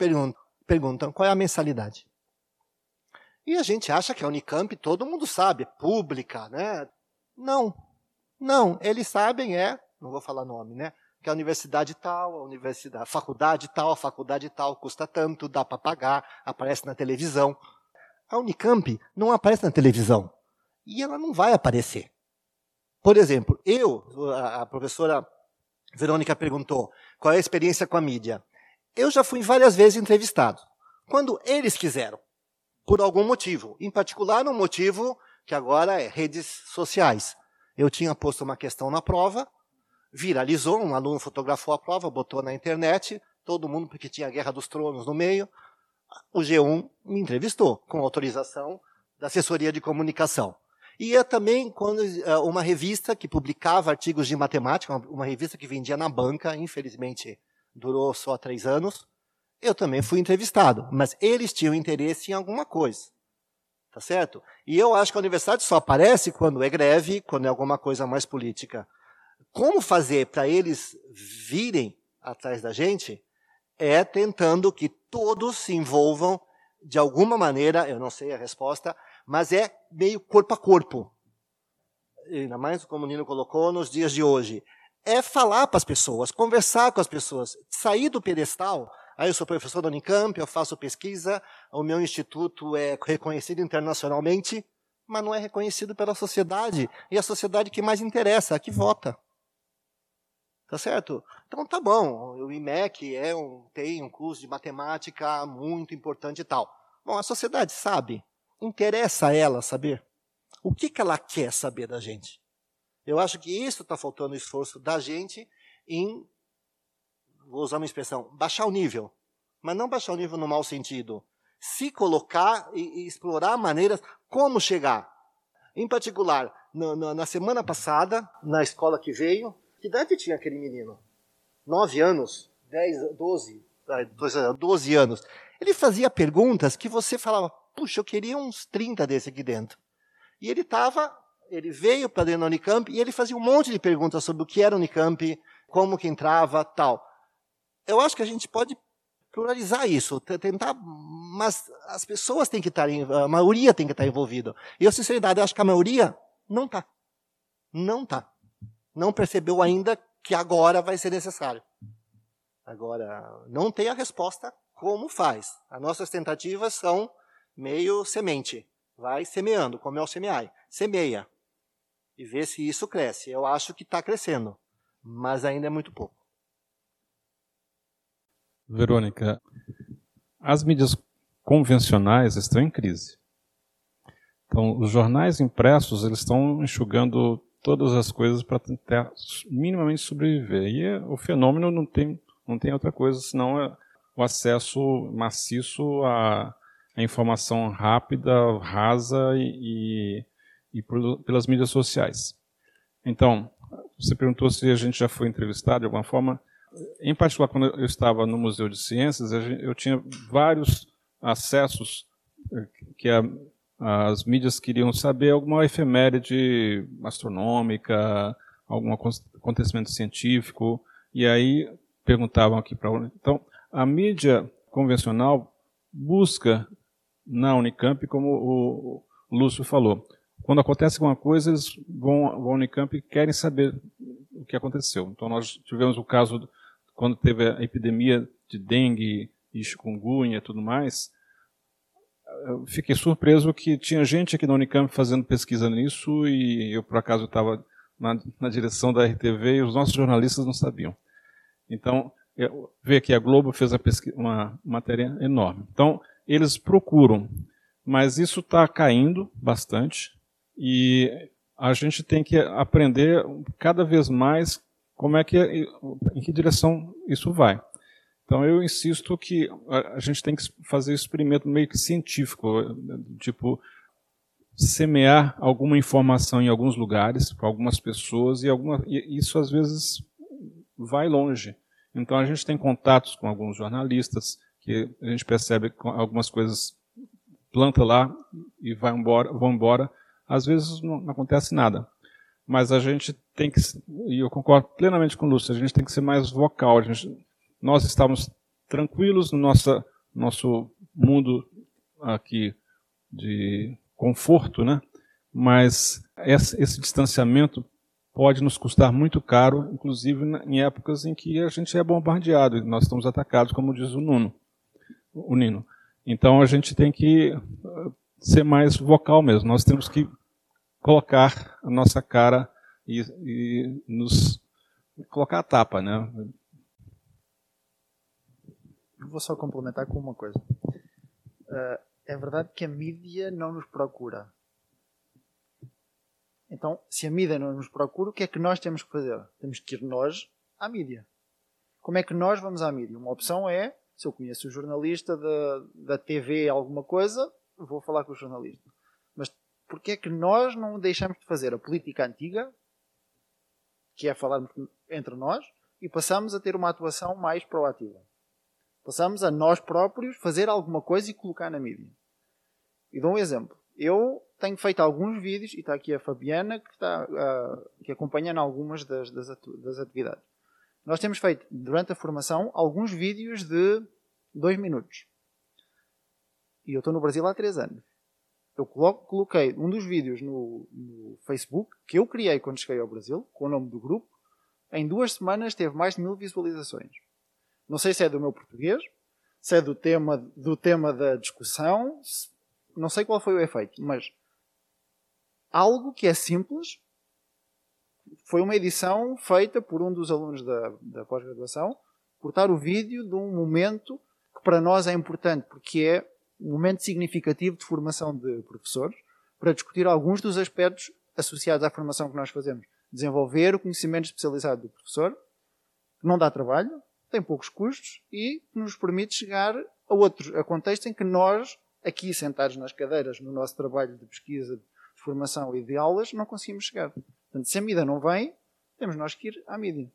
perguntam qual é a mensalidade. E a gente acha que a Unicamp, todo mundo sabe, é pública, né? Não, não, eles sabem não vou falar nome, né? Que a universidade tal, a faculdade tal, custa tanto, dá para pagar, aparece na televisão. A Unicamp não aparece na televisão e ela não vai aparecer. Por exemplo, a professora Verônica perguntou qual é a experiência com a mídia. Eu já fui várias vezes entrevistado, quando eles quiseram, por algum motivo. Em particular, um motivo que agora é redes sociais. Eu tinha posto uma questão na prova, viralizou, um aluno fotografou a prova, botou na internet, todo mundo, porque tinha a Guerra dos Tronos no meio. O G1 me entrevistou, com autorização da assessoria de comunicação. E é também quando uma revista que publicava artigos de matemática, uma revista que vendia na banca, infelizmente durou só 3 anos, eu também fui entrevistado, mas eles tinham interesse em alguma coisa, tá certo? E eu acho que a universidade só aparece quando é greve, quando é alguma coisa mais política. Como fazer para eles virem atrás da gente é tentando que todos se envolvam de alguma maneira, eu não sei a resposta, mas é meio corpo a corpo. Ainda mais como o Nino colocou nos dias de hoje. É falar para as pessoas, conversar com as pessoas, sair do pedestal. Aí eu sou professor da Unicamp, eu faço pesquisa, o meu instituto é reconhecido internacionalmente, mas não é reconhecido pela sociedade, e a sociedade que mais interessa, a que vota. Tá certo? Então tá bom, o IMECC tem um curso de matemática muito importante e tal. Bom, a sociedade sabe, interessa a ela saber o que, que ela quer saber da gente. Eu acho que isso está faltando o esforço da gente em, vou usar uma expressão, baixar o nível. Mas não baixar o nível no mau sentido. Se colocar e explorar maneiras como chegar. Em particular, na semana passada, na escola que veio, que idade tinha aquele menino? 12 anos. Ele fazia perguntas que você falava, puxa, eu queria uns 30 desse aqui dentro. E ele veio para dentro da Unicamp e ele fazia um monte de perguntas sobre o que era Unicamp, como que entrava, tal. Eu acho que a gente pode pluralizar isso, tentar, mas as pessoas têm que estar, a maioria tem que estar envolvida. E eu, sinceridade, acho que a maioria não está. Não está. Não percebeu ainda que agora vai ser necessário. Agora, não tem a resposta como faz. As nossas tentativas são meio semente. Vai semeando, como é o CMEI. Semeia. E ver se isso cresce. Eu acho que está crescendo, mas ainda é muito pouco. Verônica, as mídias convencionais estão em crise. Então, os jornais impressos eles estão enxugando todas as coisas para tentar minimamente sobreviver. E o fenômeno não tem outra coisa senão o acesso maciço à informação rápida, rasa pelas mídias sociais. Então, você perguntou se a gente já foi entrevistado de alguma forma. Em particular, quando eu estava no Museu de Ciências, eu tinha vários acessos que as mídias queriam saber, alguma efeméride astronômica, algum acontecimento científico, e aí perguntavam aqui para a Unicamp. Então, a mídia convencional busca na Unicamp, como o Lúcio falou. Quando acontece alguma coisa, eles vão à Unicamp e querem saber o que aconteceu. Então, nós tivemos o caso, quando teve a epidemia de dengue e chikungunya e tudo mais, eu fiquei surpreso que tinha gente aqui na Unicamp fazendo pesquisa nisso e eu, por acaso, estava na direção da RTV e os nossos jornalistas não sabiam. Então, ver que a Globo fez uma matéria enorme. Então, eles procuram. Mas isso está caindo bastante e a gente tem que aprender cada vez mais como é que, em que direção isso vai. Então eu insisto que a gente tem que fazer experimento meio que científico, tipo semear alguma informação em alguns lugares, para algumas pessoas, e isso às vezes vai longe. Então a gente tem contatos com alguns jornalistas, que a gente percebe que algumas coisas planta lá e vai embora, vão embora. Às vezes não acontece nada. Mas a gente tem que, e eu concordo plenamente com o Lúcio, a gente tem que ser mais vocal. Nós estávamos tranquilos no nosso mundo aqui de conforto, né? Mas esse distanciamento pode nos custar muito caro, inclusive em épocas em que a gente é bombardeado e nós estamos atacados, como diz o Nino. Então a gente tem que ser mais vocal mesmo, nós temos que colocar a nossa cara e nos colocar a tapa, né? Eu vou só complementar com uma coisa. É verdade que a mídia não nos procura. Então, se a mídia não nos procura, o que é que nós temos que fazer? Temos que ir nós à mídia. Como é que nós vamos à mídia? Uma opção é, se eu conheço o jornalista da TV alguma coisa, vou falar com o jornalista. Mas por que é que nós não deixamos de fazer a política antiga, que é falarmos entre nós, e passamos a ter uma atuação mais proativa? Passamos a nós próprios fazer alguma coisa e colocar na mídia. E dou um exemplo. Eu tenho feito alguns vídeos, e está aqui a Fabiana, que acompanha em algumas das atividades. Nós temos feito, durante a formação, alguns vídeos de 2 minutos. E eu estou no Brasil há 3 anos. Eu coloquei um dos vídeos no Facebook, que eu criei quando cheguei ao Brasil, com o nome do grupo. Em 2 semanas teve mais de 1000 visualizações. Não sei se é do meu português, se é do tema da discussão, não sei qual foi o efeito, mas algo que é simples. Foi uma edição feita por um dos alunos da pós-graduação, cortar o vídeo de um momento que para nós é importante, porque é um momento significativo de formação de professores, para discutir alguns dos aspectos associados à formação que nós fazemos. Desenvolver o conhecimento especializado do professor, que não dá trabalho, tem poucos custos e nos permite chegar a contextos em que nós, aqui sentados nas cadeiras, no nosso trabalho de pesquisa, de formação e de aulas, não conseguimos chegar. Portanto, se a mídia não vem, temos nós que ir à mídia.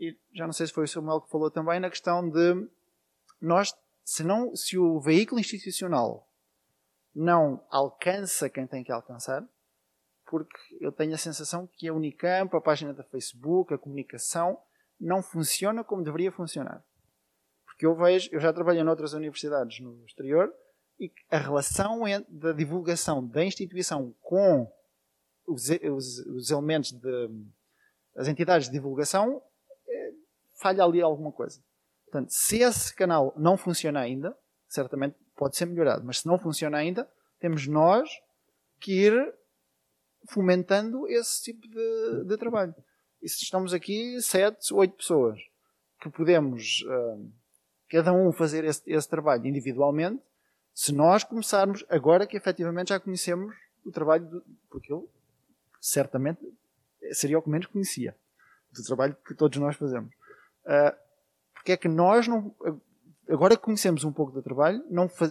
E já não sei se foi o Samuel que falou também na questão de nós, se o veículo institucional não alcança quem tem que alcançar, porque eu tenho a sensação que a Unicamp, a página da Facebook, a comunicação, não funciona como deveria funcionar. Porque eu já trabalho em outras universidades no exterior, e a relação da divulgação da instituição com os elementos as entidades de divulgação falha ali alguma coisa. Portanto, se esse canal não funciona ainda, certamente pode ser melhorado, mas se não funciona ainda, temos nós que ir fomentando esse tipo de trabalho. E se estamos aqui 7, 8 pessoas que podemos cada um fazer esse trabalho individualmente, se nós começarmos agora que efetivamente já conhecemos o trabalho, porque eu certamente seria o que menos conhecia do trabalho que todos nós fazemos, porque é que nós não, agora que conhecemos um pouco do trabalho,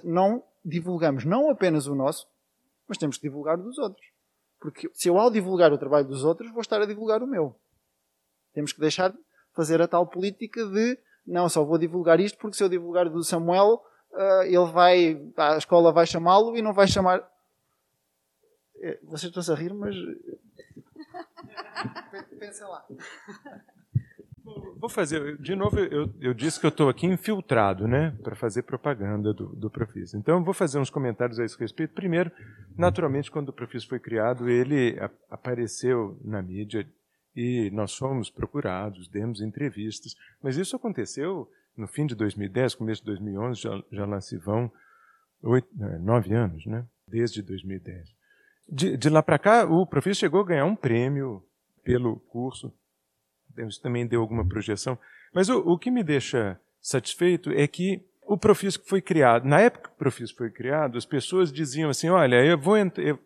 não divulgamos não apenas o nosso, mas temos que divulgar o dos outros, porque se eu ao divulgar o trabalho dos outros vou estar a divulgar o meu. Temos que deixar de fazer a tal política de não, só vou divulgar isto porque se eu divulgar do Samuel, a escola vai chamá-lo e não vai chamar. Vocês estão-se a rir, mas pensa lá. Vou fazer, de novo, eu disse que eu estou aqui infiltrado, né, para fazer propaganda do Profis. Então, eu vou fazer uns comentários a esse respeito. Primeiro, naturalmente, quando o Profis foi criado, ele apareceu na mídia e nós fomos procurados, demos entrevistas, mas isso aconteceu no fim de 2010, começo de 2011, já lá se vão 9 anos, né, desde 2010. De lá para cá, o Profis chegou a ganhar um prêmio pelo curso. Isso também deu alguma projeção. Mas o que me deixa satisfeito é que o Profis foi criado. Na época que o Profis foi criado, as pessoas diziam assim, olha, eu vou entrar...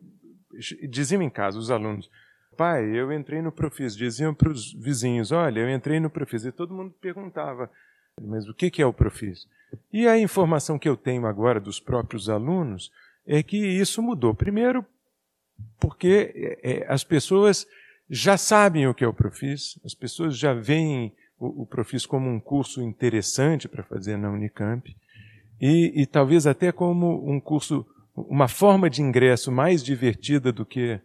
Diziam em casa, os alunos, pai, eu entrei no Profis. Diziam para os vizinhos, olha, eu entrei no Profis. E todo mundo perguntava, mas o que é o Profis? E a informação que eu tenho agora dos próprios alunos é que isso mudou. Primeiro, porque as pessoas já sabem o que é o Profis, as pessoas já veem o Profis como um curso interessante para fazer na Unicamp e talvez até como um curso, uma forma de ingresso mais divertida do que...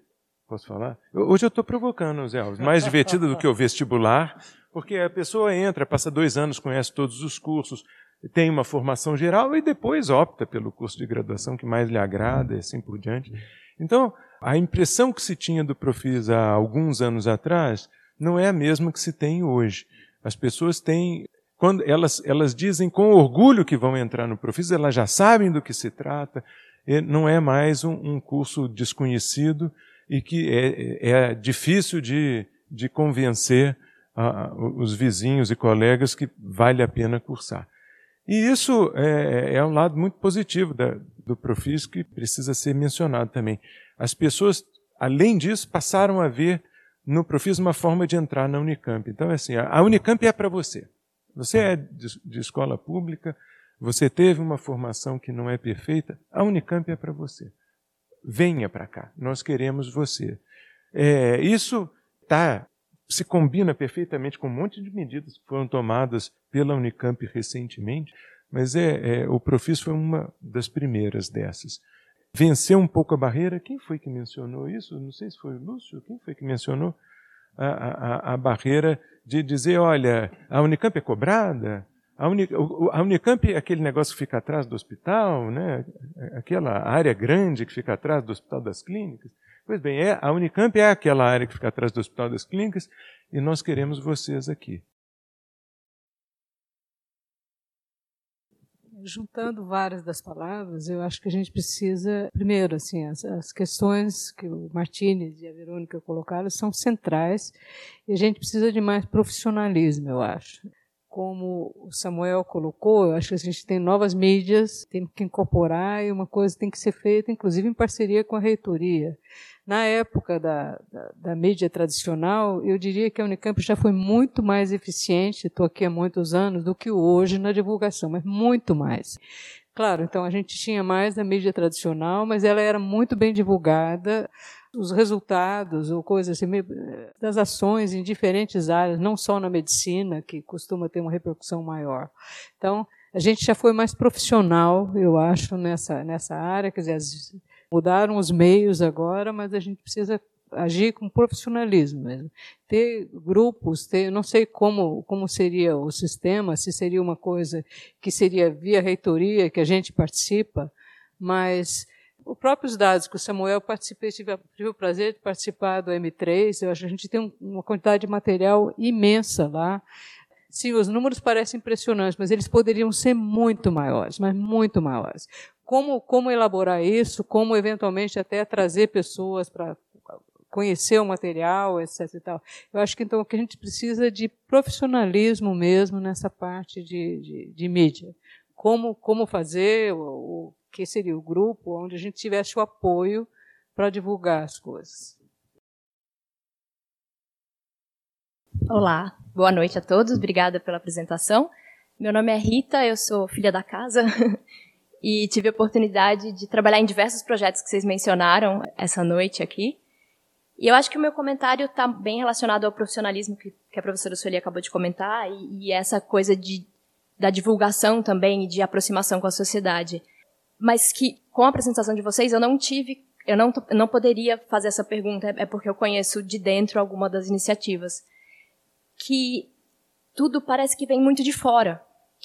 Posso falar? Hoje eu estou provocando, Zé Alves. Mais divertida do que o vestibular, porque a pessoa entra, passa 2 anos, conhece todos os cursos, tem uma formação geral e depois opta pelo curso de graduação que mais lhe agrada e assim por diante. Então, a impressão que se tinha do Profis há alguns anos atrás não é a mesma que se tem hoje. As pessoas têm, quando elas dizem com orgulho que vão entrar no Profis, elas já sabem do que se trata, não é mais um curso desconhecido e que é difícil de convencer os vizinhos e colegas que vale a pena cursar. E isso é um lado muito positivo do Profis que precisa ser mencionado também. As pessoas, além disso, passaram a ver no Profis uma forma de entrar na Unicamp. Então, é assim, a Unicamp é para você. Você é de escola pública, você teve uma formação que não é perfeita, a Unicamp é para você. Venha para cá, nós queremos você. Isso se combina perfeitamente com um monte de medidas que foram tomadas pela Unicamp recentemente, mas o Profis foi uma das primeiras dessas. Venceu um pouco a barreira. Quem foi que mencionou isso? Não sei se foi o Lúcio. Quem foi que mencionou a barreira de dizer, olha, a Unicamp é cobrada? A Unicamp é aquele negócio que fica atrás do hospital, né? Aquela área grande que fica atrás do Hospital das Clínicas. Pois bem, a Unicamp é aquela área que fica atrás do Hospital das Clínicas e nós queremos vocês aqui. Juntando várias das palavras, eu acho que a gente precisa, primeiro, assim, as questões que o Martínez e a Verônica colocaram são centrais e a gente precisa de mais profissionalismo, eu acho. Como o Samuel colocou, eu acho que a gente tem novas mídias, tem que incorporar e uma coisa tem que ser feita, inclusive em parceria com a reitoria. Na época da mídia tradicional, eu diria que a Unicamp já foi muito mais eficiente, estou aqui há muitos anos, do que hoje na divulgação, mas muito mais. Claro, então a gente tinha mais da mídia tradicional, mas ela era muito bem divulgada, os resultados ou coisas assim, das ações em diferentes áreas, não só na medicina, que costuma ter uma repercussão maior. Então, a gente já foi mais profissional, eu acho, nessa área. Quer dizer, mudaram os meios agora, mas a gente precisa agir com profissionalismo mesmo. Ter grupos, eu não sei como seria o sistema, se seria uma coisa que seria via reitoria, que a gente participa, mas... Os próprios dados que o Samuel participei, tive o prazer de participar do M3, eu acho que a gente tem uma quantidade de material imensa lá. Sim, os números parecem impressionantes, mas eles poderiam ser muito maiores, mas muito maiores. Como elaborar isso, como eventualmente até trazer pessoas para conhecer o material, etc. E tal. Eu acho que então o que a gente precisa de profissionalismo mesmo nessa parte de mídia. Como fazer o que seria o grupo onde a gente tivesse o apoio para divulgar as coisas. Olá, boa noite a todos, obrigada pela apresentação. Meu nome é Rita, eu sou filha da casa e tive a oportunidade de trabalhar em diversos projetos que vocês mencionaram essa noite aqui. E eu acho que o meu comentário está bem relacionado ao profissionalismo que a professora Sueli acabou de comentar e essa coisa da divulgação também e de aproximação com a sociedade. Mas que, com a apresentação de vocês, eu não poderia fazer essa pergunta, é porque eu conheço de dentro alguma das iniciativas, que tudo parece que vem muito de fora.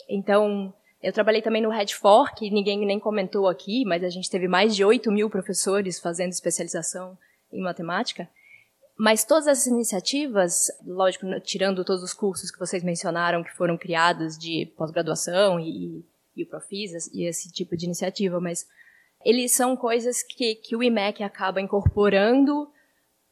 Então, eu trabalhei também no Redfor, que ninguém nem comentou aqui, mas a gente teve mais de 8.000 professores fazendo especialização em matemática. Mas todas essas iniciativas, lógico, tirando todos os cursos que vocês mencionaram, que foram criados de pós-graduação e o Profis e esse tipo de iniciativa, mas eles são coisas que o IMECC acaba incorporando,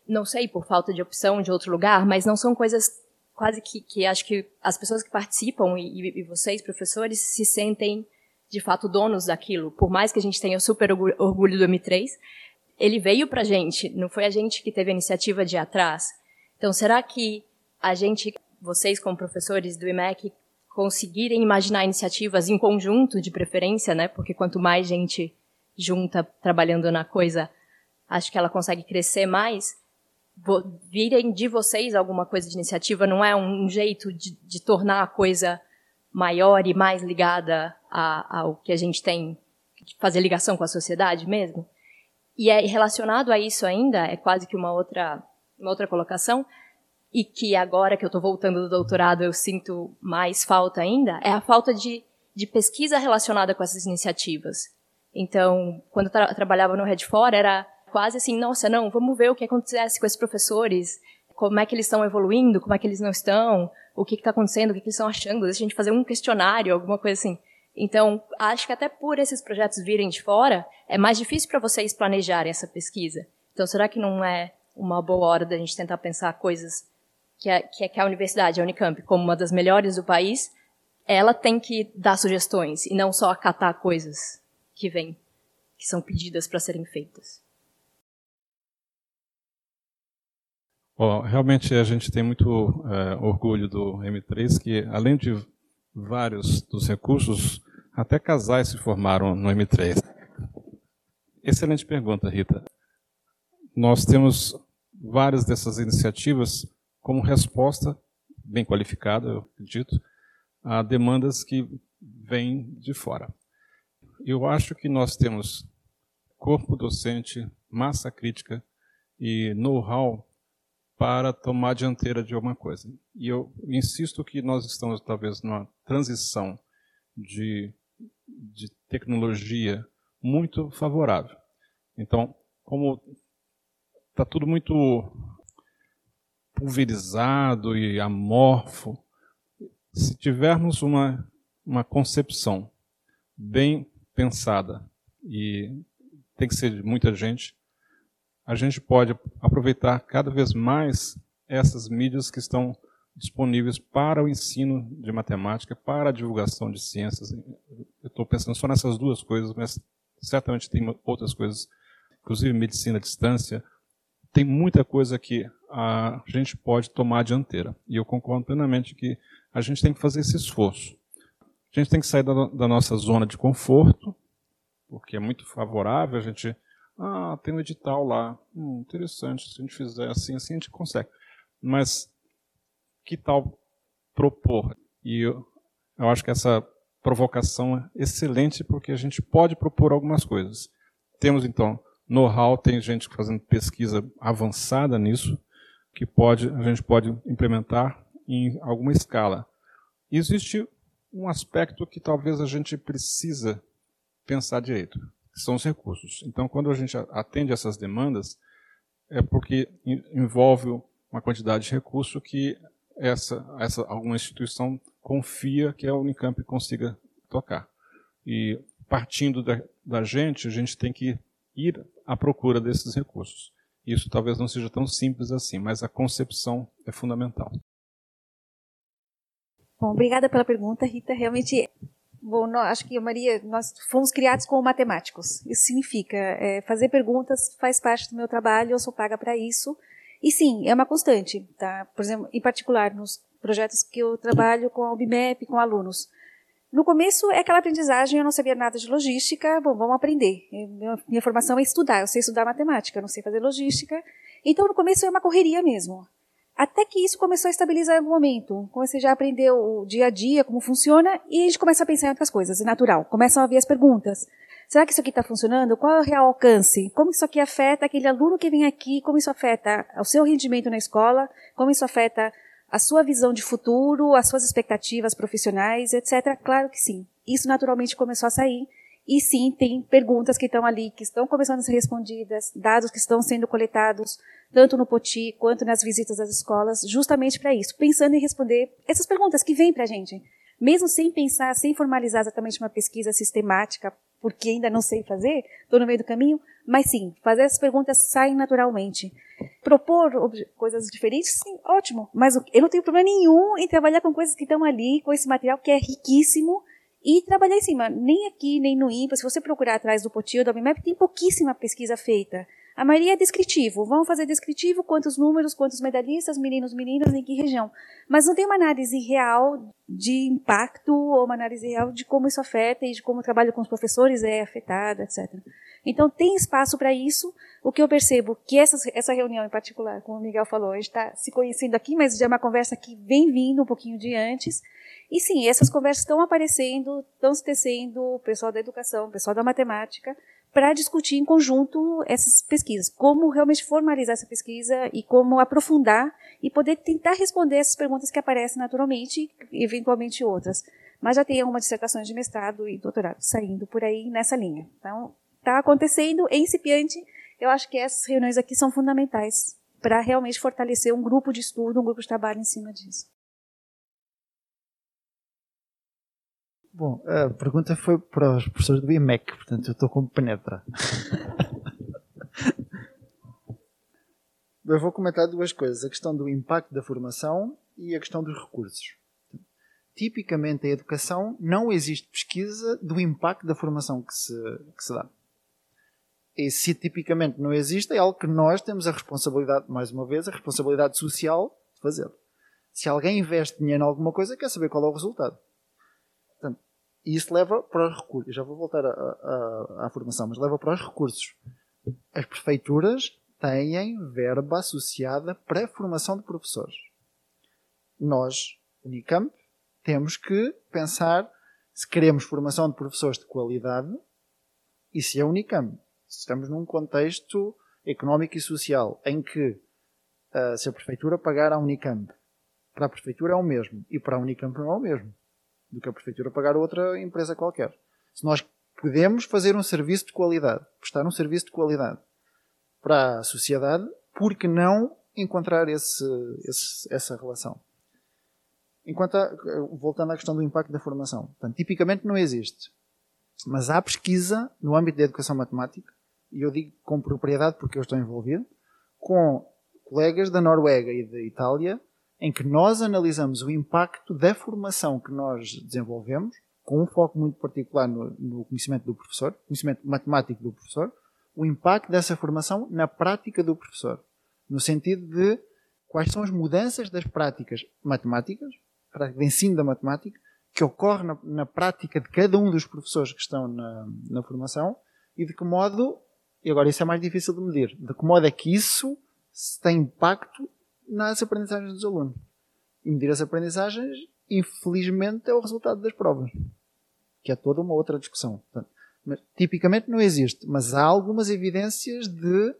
não sei, por falta de opção de outro lugar, mas não são coisas quase que acho que as pessoas que participam e vocês, professores, se sentem de fato, donos daquilo. Por mais que a gente tenha super orgulho do M3, ele veio pra gente, não foi a gente que teve a iniciativa de ir atrás. Então, será que a gente, vocês como professores do IMECC, conseguirem imaginar iniciativas em conjunto, de preferência, né? Porque quanto mais gente junta trabalhando na coisa, acho que ela consegue crescer mais. Virem de vocês alguma coisa de iniciativa, não é um jeito de tornar a coisa maior e mais ligada ao que a gente tem, fazer ligação com a sociedade mesmo? E é relacionado a isso ainda, é quase que uma outra colocação, e que agora que eu estou voltando do doutorado eu sinto mais falta ainda, é a falta de pesquisa relacionada com essas iniciativas. Então, quando eu trabalhava no Redfor, era quase assim, nossa, não, vamos ver o que acontece com esses professores, como é que eles estão evoluindo, como é que eles não estão, o que está acontecendo, o que eles estão achando, deixa a gente fazer um questionário, alguma coisa assim. Então, acho que até por esses projetos virem de fora, é mais difícil para vocês planejarem essa pesquisa. Então, será que não é uma boa hora da gente tentar pensar coisas que a universidade, a Unicamp, como uma das melhores do país, ela tem que dar sugestões e não só acatar coisas que vêm, que são pedidas para serem feitas? Bom, realmente a gente tem muito orgulho do M3, que além de vários dos recursos, até casais se formaram no M3. Excelente pergunta, Rita. Nós temos várias dessas iniciativas como resposta, bem qualificada, eu acredito, a demandas que vêm de fora. Eu acho que nós temos corpo docente, massa crítica e know-how para tomar a dianteira de alguma coisa. E eu insisto que nós estamos, talvez, numa transição de tecnologia muito favorável. Então, como está tudo muito pulverizado e amorfo, se tivermos uma concepção bem pensada, e tem que ser de muita gente, a gente pode aproveitar cada vez mais essas mídias que estão disponíveis para o ensino de matemática, para a divulgação de ciências. Eu estou pensando só nessas duas coisas, mas certamente tem outras coisas, inclusive medicina à distância. Tem muita coisa que a gente pode tomar a dianteira. E eu concordo plenamente que a gente tem que fazer esse esforço. A gente tem que sair da nossa zona de conforto, porque é muito favorável a gente... Ah, tem um edital lá. Interessante, se a gente fizer assim, assim a gente consegue. Mas que tal propor? E eu acho que essa provocação é excelente, porque a gente pode propor algumas coisas. Temos, então, know-how, tem gente fazendo pesquisa avançada nisso, que a gente pode implementar em alguma escala. E existe um aspecto que talvez a gente precisa pensar direito, que são os recursos. Então, quando a gente atende essas demandas, é porque envolve uma quantidade de recurso que alguma instituição confia que a Unicamp consiga tocar. E, partindo da gente, a gente tem que ir à procura desses recursos. Isso talvez não seja tão simples assim, mas a concepção é fundamental. Bom, obrigada pela pergunta, Rita. Realmente... Bom, acho que, Maria, nós fomos criados como matemáticos. Isso significa fazer perguntas faz parte do meu trabalho, eu sou paga para isso. E sim, é uma constante, tá? Por exemplo, em particular, nos projetos que eu trabalho com a BIMEP, com alunos. No começo, é aquela aprendizagem, eu não sabia nada de logística, bom, vamos aprender. Minha formação é estudar, eu sei estudar matemática, não sei fazer logística. Então, no começo, é uma correria mesmo. Até que isso começou a estabilizar em algum momento. Como você já aprendeu o dia a dia, como funciona, e a gente começa a pensar em outras coisas, é natural. Começam a vir as perguntas. Será que isso aqui está funcionando? Qual é o real alcance? Como isso aqui afeta aquele aluno que vem aqui? Como isso afeta o seu rendimento na escola? Como isso afeta a sua visão de futuro, as suas expectativas profissionais, etc.? Claro que sim. Isso naturalmente começou a sair. E sim, tem perguntas que estão ali, que estão começando a ser respondidas, dados que estão sendo coletados, tanto no Potim quanto nas visitas às escolas, justamente para isso, pensando em responder essas perguntas que vêm para a gente. Mesmo sem pensar, sem formalizar exatamente uma pesquisa sistemática, porque ainda não sei fazer, estou no meio do caminho, mas sim, fazer essas perguntas saem naturalmente. Propor coisas diferentes, sim, ótimo, mas eu não tenho problema nenhum em trabalhar com coisas que estão ali, com esse material que é riquíssimo, e trabalhar em cima. Nem aqui, nem no INPA, se você procurar atrás do Potim ou da BIMEP, tem pouquíssima pesquisa feita. A maioria é descritivo. Vamos fazer descritivo, quantos números, quantos medalhistas, meninos, meninas, em que região. Mas não tem uma análise real de impacto ou uma análise real de como isso afeta e de como o trabalho com os professores é afetado, etc. Então, tem espaço para isso. O que eu percebo que essa reunião em particular, como o Miguel falou, a gente está se conhecendo aqui, mas já é uma conversa que vem vindo um pouquinho de antes. E, sim, essas conversas estão aparecendo, estão se tecendo, o pessoal da educação, o pessoal da matemática, para discutir em conjunto essas pesquisas, como realmente formalizar essa pesquisa e como aprofundar e poder tentar responder essas perguntas que aparecem naturalmente e, eventualmente, outras. Mas já tem algumas dissertações de mestrado e doutorado saindo por aí nessa linha. Então, está acontecendo, é incipiente. Eu acho que essas reuniões aqui são fundamentais para realmente fortalecer um grupo de estudo, um grupo de trabalho em cima disso. Bom, a pergunta foi para os professores do IMECC, portanto eu estou como penetra. Eu vou comentar duas coisas, a questão do impacto da formação e a questão dos recursos. Tipicamente em educação não existe pesquisa do impacto da formação que se dá. E se tipicamente não existe, é algo que nós temos a responsabilidade, mais uma vez, a responsabilidade social de fazer. Se alguém investe dinheiro em alguma coisa, quer saber qual é o resultado. Portanto, isso leva para os recursos. Eu já vou voltar à formação, mas leva para os recursos. As prefeituras têm verba associada para a formação de professores. Nós, Unicamp, temos que pensar se queremos formação de professores de qualidade e se é Unicamp. Estamos num contexto económico e social em que se a Prefeitura pagar à Unicamp, para a Prefeitura é o mesmo e para a Unicamp não é o mesmo do que a Prefeitura pagar a outra empresa qualquer. Se nós podemos fazer um serviço de qualidade, prestar um serviço de qualidade para a sociedade, por que não encontrar essa relação? Voltando à questão do impacto da formação. Portanto, tipicamente não existe. Mas há pesquisa no âmbito da educação matemática, e eu digo com propriedade porque eu estou envolvido, com colegas da Noruega e da Itália, em que nós analisamos o impacto da formação que nós desenvolvemos, com um foco muito particular no conhecimento do professor, conhecimento matemático do professor, o impacto dessa formação na prática do professor, no sentido de quais são as mudanças das práticas matemáticas, prática de ensino da matemática, que ocorre na prática de cada um dos professores que estão na formação e de que modo, e agora isso é mais difícil de medir, de que modo é que isso tem impacto nas aprendizagens dos alunos. E medir as aprendizagens, infelizmente, é o resultado das provas, que é toda uma outra discussão. Portanto, mas, tipicamente não existe, mas há algumas evidências de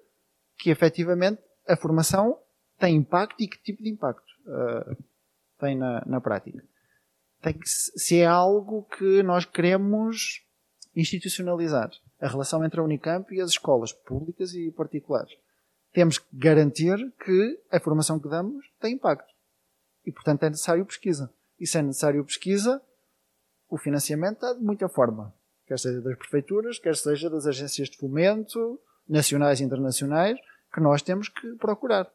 que, efetivamente, a formação tem impacto e que tipo de impacto tem na prática. Se é algo que nós queremos institucionalizar, a relação entre a Unicamp e as escolas públicas e particulares, temos que garantir que a formação que damos tem impacto. E, portanto, é necessário pesquisa. E, se é necessário pesquisa, o financiamento está de muita forma. Quer seja das prefeituras, quer seja das agências de fomento, nacionais e internacionais, que nós temos que procurar.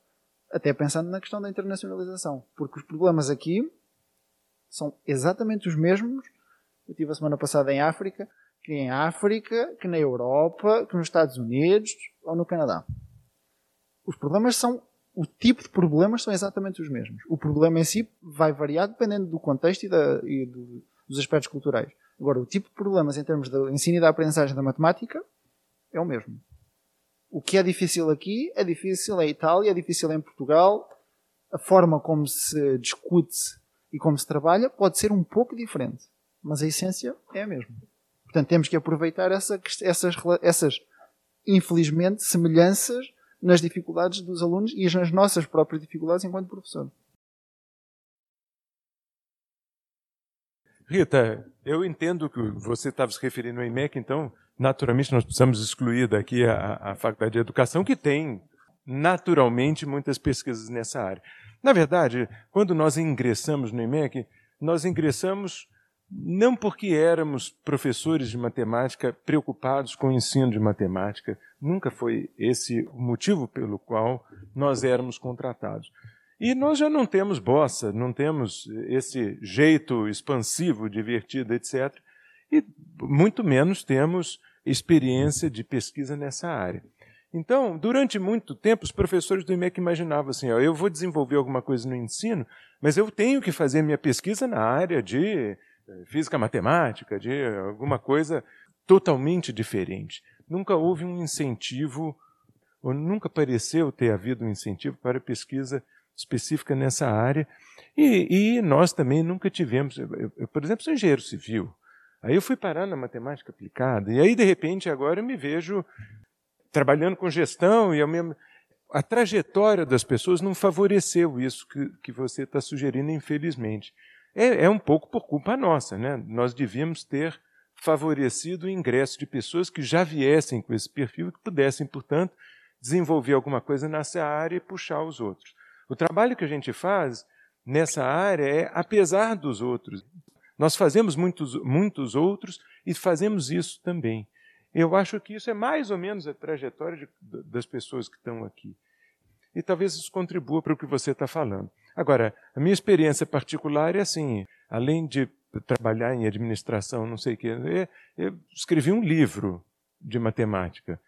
Até pensando na questão da internacionalização. Porque os problemas aqui são exatamente os mesmos. Eu estive a semana passada em África, que na Europa, que nos Estados Unidos ou no Canadá. O tipo de problemas são exatamente os mesmos. O problema em si vai variar dependendo do contexto e dos aspectos culturais. Agora, o tipo de problemas em termos de ensino e da aprendizagem da matemática é o mesmo. O que é difícil aqui, é difícil em Itália, é difícil em Portugal. A forma como se discute e como se trabalha pode ser um pouco diferente, mas a essência é a mesma. Portanto, temos que aproveitar essas infelizmente, semelhanças nas dificuldades dos alunos e nas nossas próprias dificuldades enquanto professor. Rita, eu entendo que você estava se referindo ao IMECC, então, naturalmente, nós precisamos excluir daqui a Faculdade de Educação, que tem, naturalmente, muitas pesquisas nessa área. Na verdade, quando nós ingressamos no IMECC, nós ingressamos não porque éramos professores de matemática preocupados com o ensino de matemática. Nunca foi esse o motivo pelo qual nós éramos contratados. E nós já não temos bossa, não temos esse jeito expansivo, divertido, etc. e muito menos temos experiência de pesquisa nessa área. Então, durante muito tempo, os professores do IMECC imaginavam assim, ó, eu vou desenvolver alguma coisa no ensino, mas eu tenho que fazer minha pesquisa na área de física matemática, de alguma coisa totalmente diferente. Nunca houve um incentivo, ou nunca pareceu ter havido um incentivo para pesquisa específica nessa área. E nós também nunca tivemos... Eu, por exemplo, sou engenheiro civil. Aí eu fui parar na matemática aplicada. E aí, de repente, agora eu me vejo trabalhando com gestão. E a trajetória das pessoas não favoreceu isso que você está sugerindo, infelizmente. É um pouco por culpa nossa, né? Nós devíamos ter favorecido o ingresso de pessoas que já viessem com esse perfil e que pudessem, portanto, desenvolver alguma coisa nessa área e puxar os outros. O trabalho que a gente faz nessa área é apesar dos outros. Nós fazemos muitos outros e fazemos isso também. Eu acho que isso é mais ou menos a trajetória das pessoas que estão aqui. E talvez isso contribua para o que você está falando. Agora, a minha experiência particular é assim, além de trabalhar em administração, não sei o quê, eu escrevi um livro de matemática.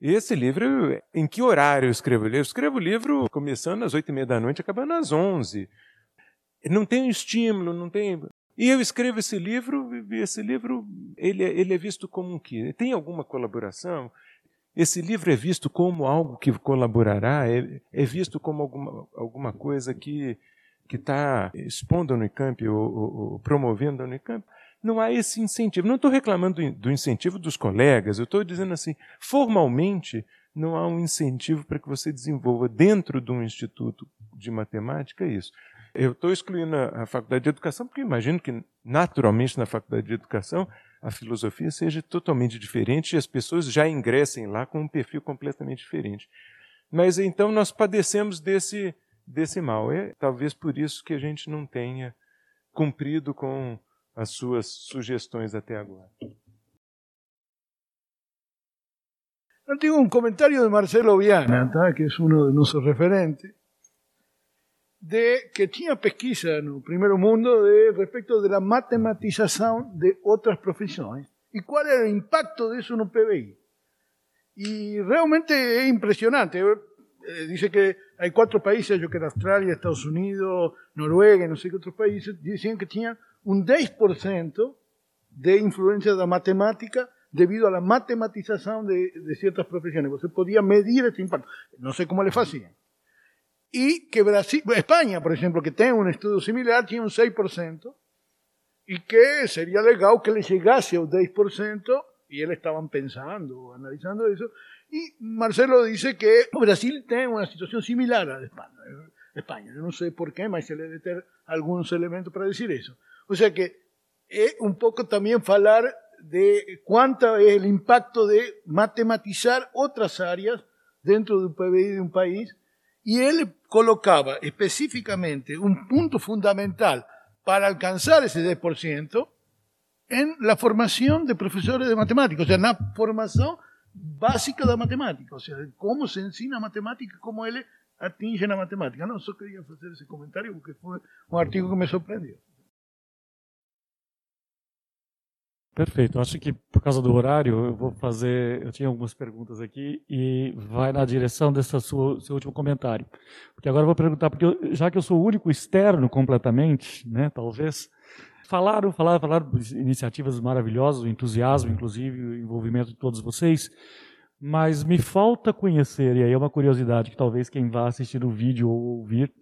E esse livro, em que horário eu escrevo? Eu escrevo o livro começando às 8h30 da noite, acabando às 11h. Não tem estímulo, não tem... E eu escrevo esse livro, e esse livro ele é visto como um quê? Tem alguma colaboração? Esse livro é visto como algo que colaborará, é visto como alguma coisa que está expondo a Unicamp ou promovendo a Unicamp. Não há esse incentivo. Não estou reclamando do incentivo dos colegas, eu estou dizendo assim, formalmente não há um incentivo para que você desenvolva dentro de um instituto de matemática isso. Eu estou excluindo a Faculdade de Educação, porque imagino que naturalmente na Faculdade de Educação a filosofia seja totalmente diferente e as pessoas já ingressem lá com um perfil completamente diferente. Mas então nós padecemos desse mal. É talvez por isso que a gente não tenha cumprido com as suas sugestões até agora. Eu tenho um comentário de Marcelo Viana, tá? Que é um dos nossos referentes, de que tinha pesquisa no primeiro mundo respecto da matematização de outras profissões e qual era o impacto disso no PBI. E realmente é impressionante. Dice que hay 4 países, yo que era Australia, Estados Unidos, Noruega, no sé qué otros países, decían que tenían un 10% de influencia de la matemática debido a la matematización de ciertas profesiones. Usted podía medir este impacto. No sé cómo le hacían. Y que Brasil, España, por ejemplo, que tiene un estudio similar, tiene un 6%, y que sería legal que le llegase al 10%, y él estaban pensando, analizando eso. Y Marcelo dice que Brasil tiene una situación similar a la de España. Yo no sé por qué, pero se le debe tener algunos elementos para decir eso. O sea que es un poco también hablar de cuánto es el impacto de matematizar otras áreas dentro del PBI de un país. Y él colocaba específicamente un punto fundamental para alcanzar ese 10% en la formación de profesores de matemáticas, o sea, en la formación básica da matemática, ou seja, como se ensina a matemática, como ele atinge na matemática. Não, só queria fazer esse comentário porque foi um artigo que me surpreendeu. Perfeito. Acho que por causa do horário eu tinha algumas perguntas aqui e vai na direção desse seu último comentário, porque agora eu vou perguntar, porque já que eu sou o único externo completamente, né, talvez. Falaram de iniciativas maravilhosas, o entusiasmo, inclusive, o envolvimento de todos vocês, mas me falta conhecer, e aí é uma curiosidade que talvez quem vá assistir o vídeo ou ouvir,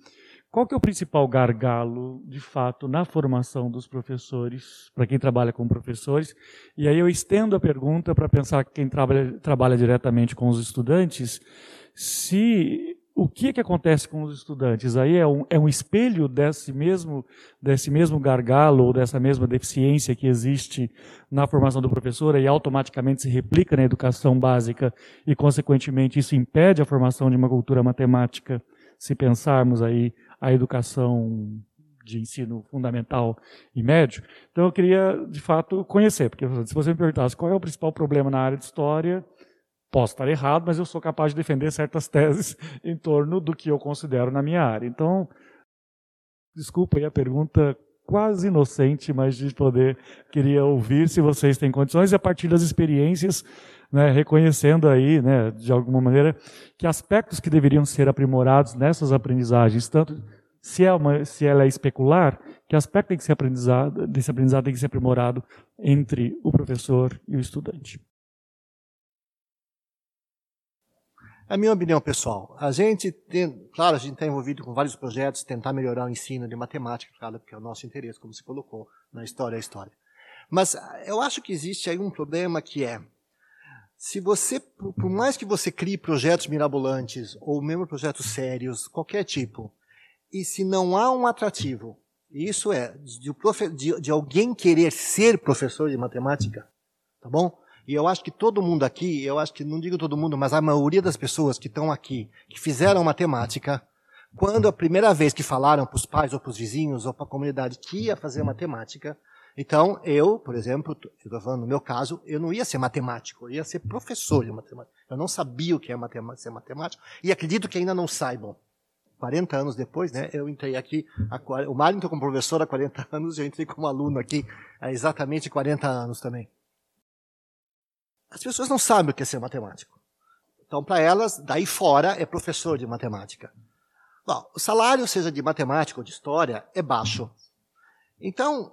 qual que é o principal gargalo, de fato, na formação dos professores, para quem trabalha com professores, e aí eu estendo a pergunta para pensar que quem trabalha diretamente com os estudantes, o que acontece com os estudantes? Aí é um espelho desse mesmo gargalo ou dessa mesma deficiência que existe na formação do professor e automaticamente se replica na educação básica e, consequentemente, isso impede a formação de uma cultura matemática, se pensarmos aí a educação de ensino fundamental e médio. Então, eu queria, de fato, conhecer, porque se você me perguntasse qual é o principal problema na área de história... Posso estar errado, mas eu sou capaz de defender certas teses em torno do que eu considero na minha área. Então, desculpa aí a pergunta quase inocente, mas de poder, queria ouvir se vocês têm condições, e a partir das experiências, né, reconhecendo aí, né, de alguma maneira, que aspectos que deveriam ser aprimorados nessas aprendizagens, tanto se ela é especular, que aspecto tem que ser aprendizado, desse aprendizado tem que ser aprimorado entre o professor e o estudante. A minha opinião, pessoal, a gente está envolvido com vários projetos, tentar melhorar o ensino de matemática, claro, porque é o nosso interesse, como se colocou na história, Mas eu acho que existe aí um problema que é, se você, por mais que você crie projetos mirabolantes, ou mesmo projetos sérios, qualquer tipo, e se não há um atrativo, isso é, de alguém querer ser professor de matemática, tá bom? E eu acho que todo mundo aqui, eu acho que, não digo todo mundo, mas a maioria das pessoas que estão aqui, que fizeram matemática, quando a primeira vez que falaram para os pais ou para os vizinhos ou para a comunidade que ia fazer matemática, então eu, por exemplo, estou falando no meu caso, eu não ia ser matemático, eu ia ser professor de matemática. Eu não sabia o que é ser matemático e acredito que ainda não saibam. 40 anos depois, né, eu entrei aqui, o Mário entrou como professor há 40 anos e eu entrei como aluno aqui há exatamente 40 anos também. As pessoas não sabem o que é ser matemático. Então, para elas, daí fora, é professor de matemática. Bom, o salário, seja de matemática ou de história, é baixo. Então,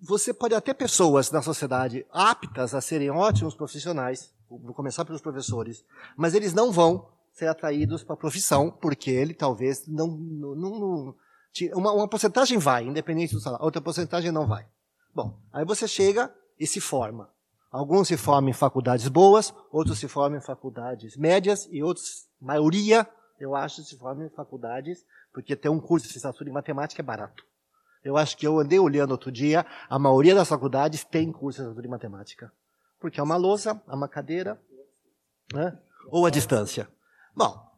você pode até pessoas na sociedade aptas a serem ótimos profissionais, vou começar pelos professores, mas eles não vão ser atraídos para a profissão, porque ele talvez não uma porcentagem vai, independente do salário, outra porcentagem não vai. Bom, aí você chega e se forma. Alguns se formam em faculdades boas, outros se formam em faculdades médias e outros, maioria, eu acho, se formam em faculdades, porque ter um curso de licenciatura em matemática é barato. Eu acho que eu andei olhando outro dia, a maioria das faculdades tem curso de licenciatura em matemática. Porque é uma lousa, é uma cadeira, né? Ou a distância. Bom,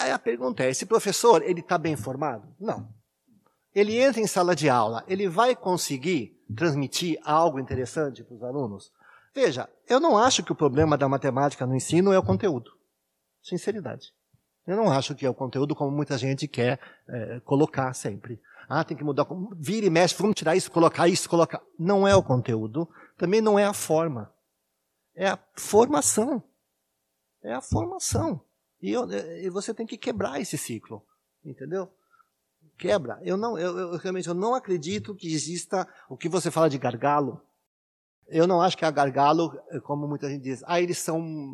aí a pergunta é, esse professor, ele está bem formado? Não. Ele entra em sala de aula, ele vai conseguir transmitir algo interessante para os alunos? Veja, eu não acho que o problema da matemática no ensino é o conteúdo. Sinceridade. Eu não acho que é o conteúdo como muita gente quer colocar sempre. Ah, tem que mudar, vira e mexe, vamos tirar isso, colocar... Não é o conteúdo, também não é a forma. É a formação. É a formação. E você tem que quebrar esse ciclo, entendeu? Quebra. Eu realmente eu não acredito que exista o que você fala de gargalo. Eu não acho que é gargalo, como muita gente diz, eles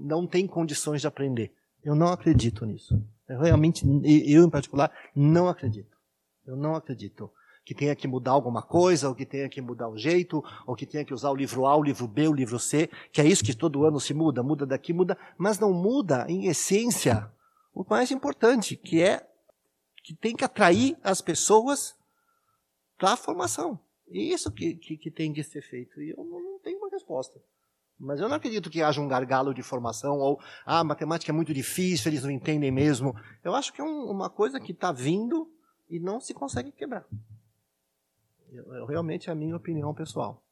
não têm condições de aprender. Eu não acredito nisso. Eu realmente, eu em particular, não acredito. Eu não acredito que tenha que mudar alguma coisa, ou que tenha que mudar o jeito, ou que tenha que usar o livro A, o livro B, o livro C, que é isso que todo ano se muda, muda daqui, muda, mas não muda, em essência, o mais importante, que é que tem que atrair as pessoas para a formação. E isso que tem que ser feito. E eu não tenho uma resposta. Mas eu não acredito que haja um gargalo de formação ou, a matemática é muito difícil, eles não entendem mesmo. Eu acho que é uma coisa que está vindo e não se consegue quebrar. Realmente é a minha opinião pessoal.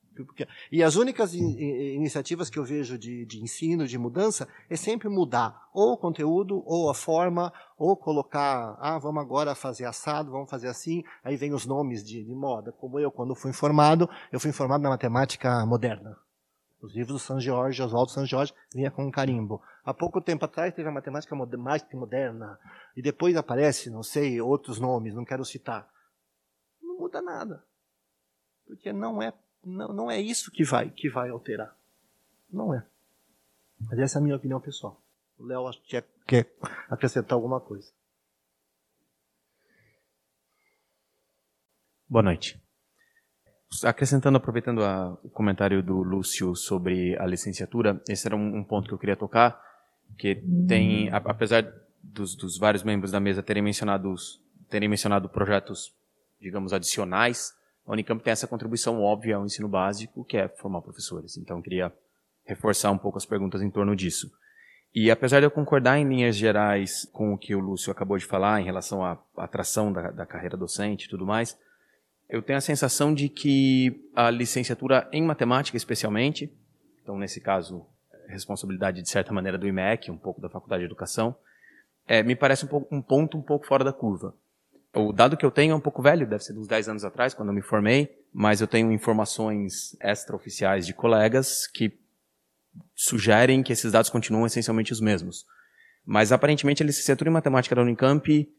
E as únicas iniciativas que eu vejo de ensino, de mudança, é sempre mudar ou o conteúdo, ou a forma, ou colocar, vamos agora fazer assado, vamos fazer assim, aí vem os nomes de moda, como eu, quando fui informado, na matemática moderna. Os livros do Oswaldo San Jorge, vinha com um carimbo. Há pouco tempo atrás teve a matemática mais moderna, e depois aparece, não sei, outros nomes, não quero citar. Não muda nada, porque não é isso que vai alterar. Não é. Mas essa é a minha opinião pessoal. O Léo acho que quer acrescentar alguma coisa. Boa noite. Acrescentando, aproveitando o comentário do Lúcio sobre a licenciatura, esse era um ponto que eu queria tocar, que tem, apesar dos vários membros da mesa terem mencionado projetos, digamos, adicionais, a Unicamp tem essa contribuição óbvia ao ensino básico, que é formar professores. Então, eu queria reforçar um pouco as perguntas em torno disso. E apesar de eu concordar em linhas gerais com o que o Lúcio acabou de falar em relação à atração da carreira docente e tudo mais, eu tenho a sensação de que a licenciatura em matemática, especialmente, então, nesse caso, responsabilidade, de certa maneira, do IMECC, um pouco da Faculdade de Educação, me parece um ponto um pouco fora da curva. O dado que eu tenho é um pouco velho, deve ser uns 10 anos atrás, quando eu me formei, mas eu tenho informações extraoficiais de colegas que sugerem que esses dados continuam essencialmente os mesmos. Mas, aparentemente, a licenciatura em matemática da Unicamp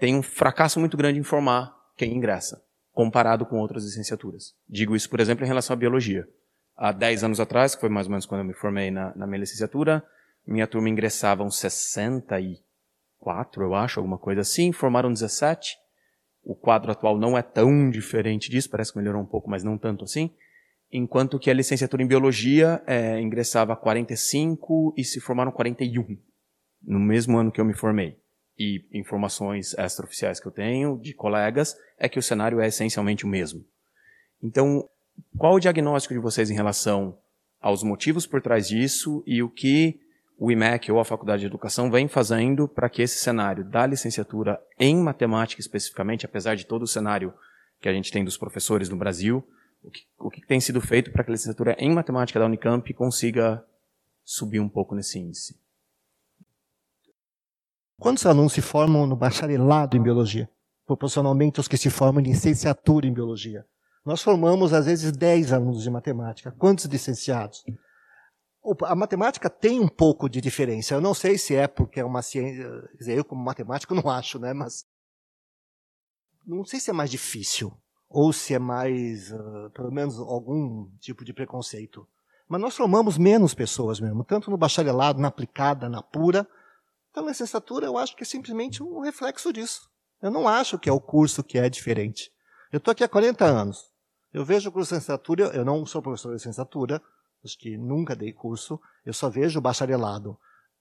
tem um fracasso muito grande em formar quem ingressa, comparado com outras licenciaturas. Digo isso, por exemplo, em relação à biologia. Há 10 anos atrás, que foi mais ou menos quando eu me formei na minha licenciatura, minha turma ingressava uns 64, eu acho, alguma coisa assim, formaram 17. O quadro atual não é tão diferente disso, parece que melhorou um pouco, mas não tanto assim. Enquanto que a licenciatura em biologia ingressava 45 e se formaram 41, no mesmo ano que eu me formei. E informações extraoficiais que eu tenho de colegas é que o cenário é essencialmente o mesmo. Então, qual o diagnóstico de vocês em relação aos motivos por trás disso e o que o IMECC ou a Faculdade de Educação vem fazendo para que esse cenário da licenciatura em matemática especificamente, apesar de todo o cenário que a gente tem dos professores no Brasil, o que tem sido feito para que a licenciatura em matemática da Unicamp consiga subir um pouco nesse índice? Quantos alunos se formam no bacharelado em biologia? Proporcionalmente aos que se formam em licenciatura em biologia. Nós formamos, às vezes, 10 alunos de matemática. Quantos licenciados? A matemática tem um pouco de diferença. Eu não sei se é porque é uma ciência... Eu, como matemático, não acho, né? Mas não sei se é mais difícil ou se é mais, pelo menos, algum tipo de preconceito. Mas nós formamos menos pessoas mesmo, tanto no bacharelado, na aplicada, na pura. Então, a licenciatura, eu acho que é simplesmente um reflexo disso. Eu não acho que é o curso que é diferente. Eu estou aqui há 40 anos. Eu vejo o curso de licenciatura... Eu não sou professor de licenciatura, acho que nunca dei curso, eu só vejo o bacharelado.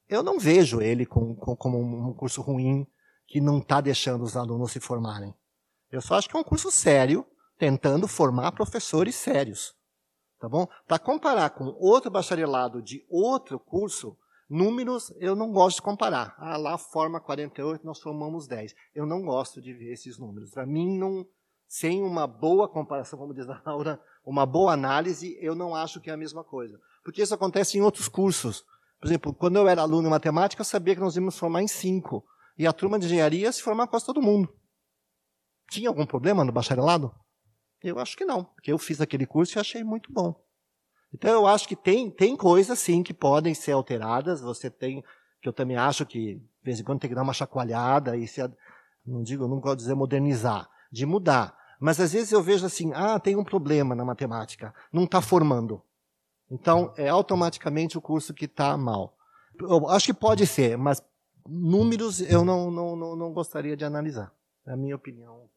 Eu não vejo ele como um curso ruim que não está deixando os alunos se formarem. Eu só acho que é um curso sério, tentando formar professores sérios. Tá bom? Para comparar com outro bacharelado de outro curso, números eu não gosto de comparar. Ah, lá forma 48, nós formamos 10. Eu não gosto de ver esses números. Para mim, não, sem uma boa comparação, como diz a Laura, uma boa análise, eu não acho que é a mesma coisa. Porque isso acontece em outros cursos. Por exemplo, quando eu era aluno em matemática, eu sabia que nós íamos formar em 5. E a turma de engenharia se formava quase todo mundo. Tinha algum problema no bacharelado? Eu acho que não, porque eu fiz aquele curso e achei muito bom. Então, eu acho que tem coisas, sim, que podem ser alteradas. Você tem, que eu também acho que, de vez em quando, tem que dar uma chacoalhada. E se, não digo, eu não gosto de dizer modernizar, de mudar. Mas, às vezes, eu vejo assim, tem um problema na matemática, não está formando. Então, é automaticamente o curso que está mal. Eu acho que pode ser, mas números eu não gostaria de analisar, na minha opinião.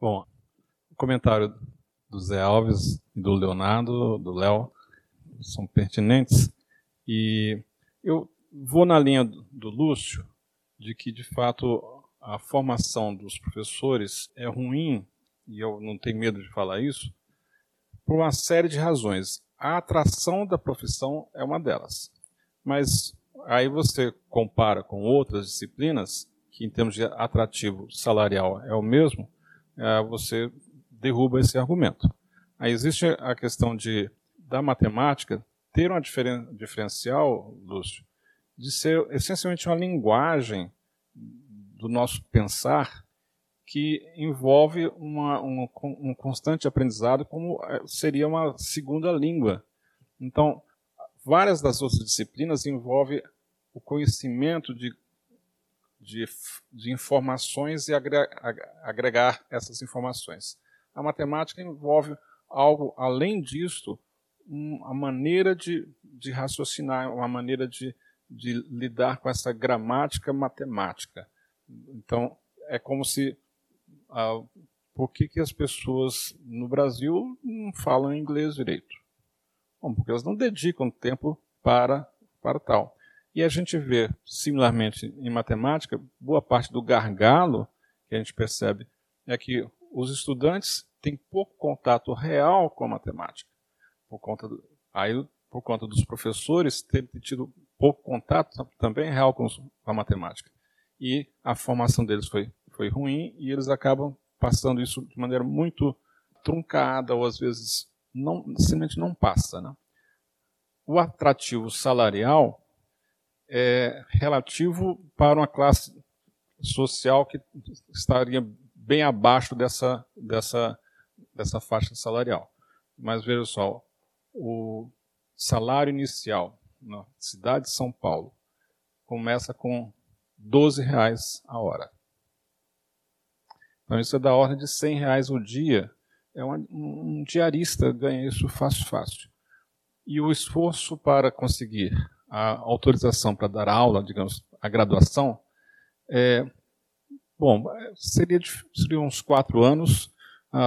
Bom, o comentário do Zé Alves e do Leonardo, do Léo, são pertinentes. E eu vou na linha do Lúcio, de que, de fato, a formação dos professores é ruim, e eu não tenho medo de falar isso, por uma série de razões. A atração da profissão é uma delas. Mas aí você compara com outras disciplinas, que em termos de atrativo salarial é o mesmo, você derruba esse argumento. Aí existe a questão da matemática ter uma diferencial, Lúcio, de ser essencialmente uma linguagem do nosso pensar que envolve um constante aprendizado, como seria uma segunda língua. Então, várias das outras disciplinas envolvem o conhecimento de informações e agregar essas informações. A matemática envolve algo além disso, uma maneira de raciocinar, uma maneira de lidar com essa gramática matemática. Então, é como se... por que as pessoas no Brasil não falam inglês direito? Bom, porque elas não dedicam tempo para tal. E a gente vê, similarmente, em matemática, boa parte do gargalo que a gente percebe é que os estudantes têm pouco contato real com a matemática. Por conta dos professores terem tido pouco contato também real com a matemática. E a formação deles foi ruim e eles acabam passando isso de maneira muito truncada ou, às vezes, simplesmente não passa. Né? O atrativo salarial relativo para uma classe social que estaria bem abaixo dessa faixa salarial. Mas veja só, o salário inicial na cidade de São Paulo começa com R$12 a hora. Então isso é da ordem de R$100 o dia. Um diarista ganha isso fácil, fácil. E o esforço para conseguir a autorização para dar aula, digamos, a graduação, seria uns 4 anos.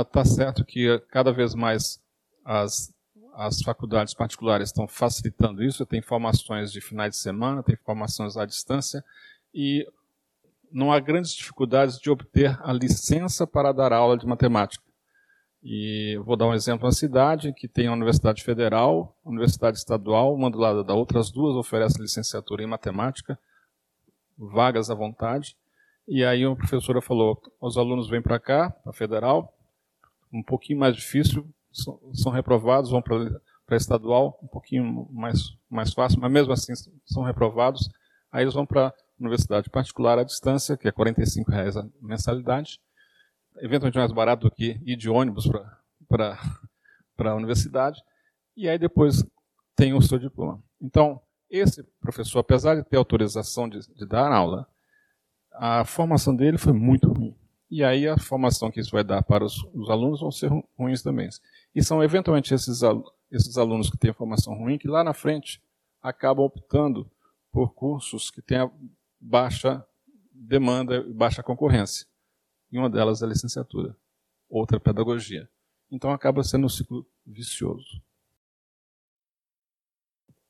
Está certo que cada vez mais as faculdades particulares estão facilitando isso, tem formações de finais de semana, tem formações à distância, e não há grandes dificuldades de obter a licença para dar aula de matemática. E eu vou dar um exemplo na cidade, que tem a Universidade Federal, a Universidade Estadual, uma do lado da outra, as duas oferecem licenciatura em matemática, vagas à vontade. E aí uma professora falou, os alunos vêm para cá, para a Federal, um pouquinho mais difícil, são reprovados, vão para a Estadual, um pouquinho mais fácil, mas mesmo assim são reprovados. Aí eles vão para a Universidade Particular à distância, que é R$45 a mensalidade, eventualmente mais barato do que ir de ônibus para a universidade, e aí depois tem o seu diploma. Então, esse professor, apesar de ter autorização de dar aula, a formação dele foi muito ruim. E aí a formação que isso vai dar para os alunos vão ser ruins também. E são eventualmente esses alunos que têm formação ruim que lá na frente acabam optando por cursos que têm baixa demanda e baixa concorrência. E uma delas é a licenciatura, outra é a pedagogia. Então acaba sendo um ciclo vicioso.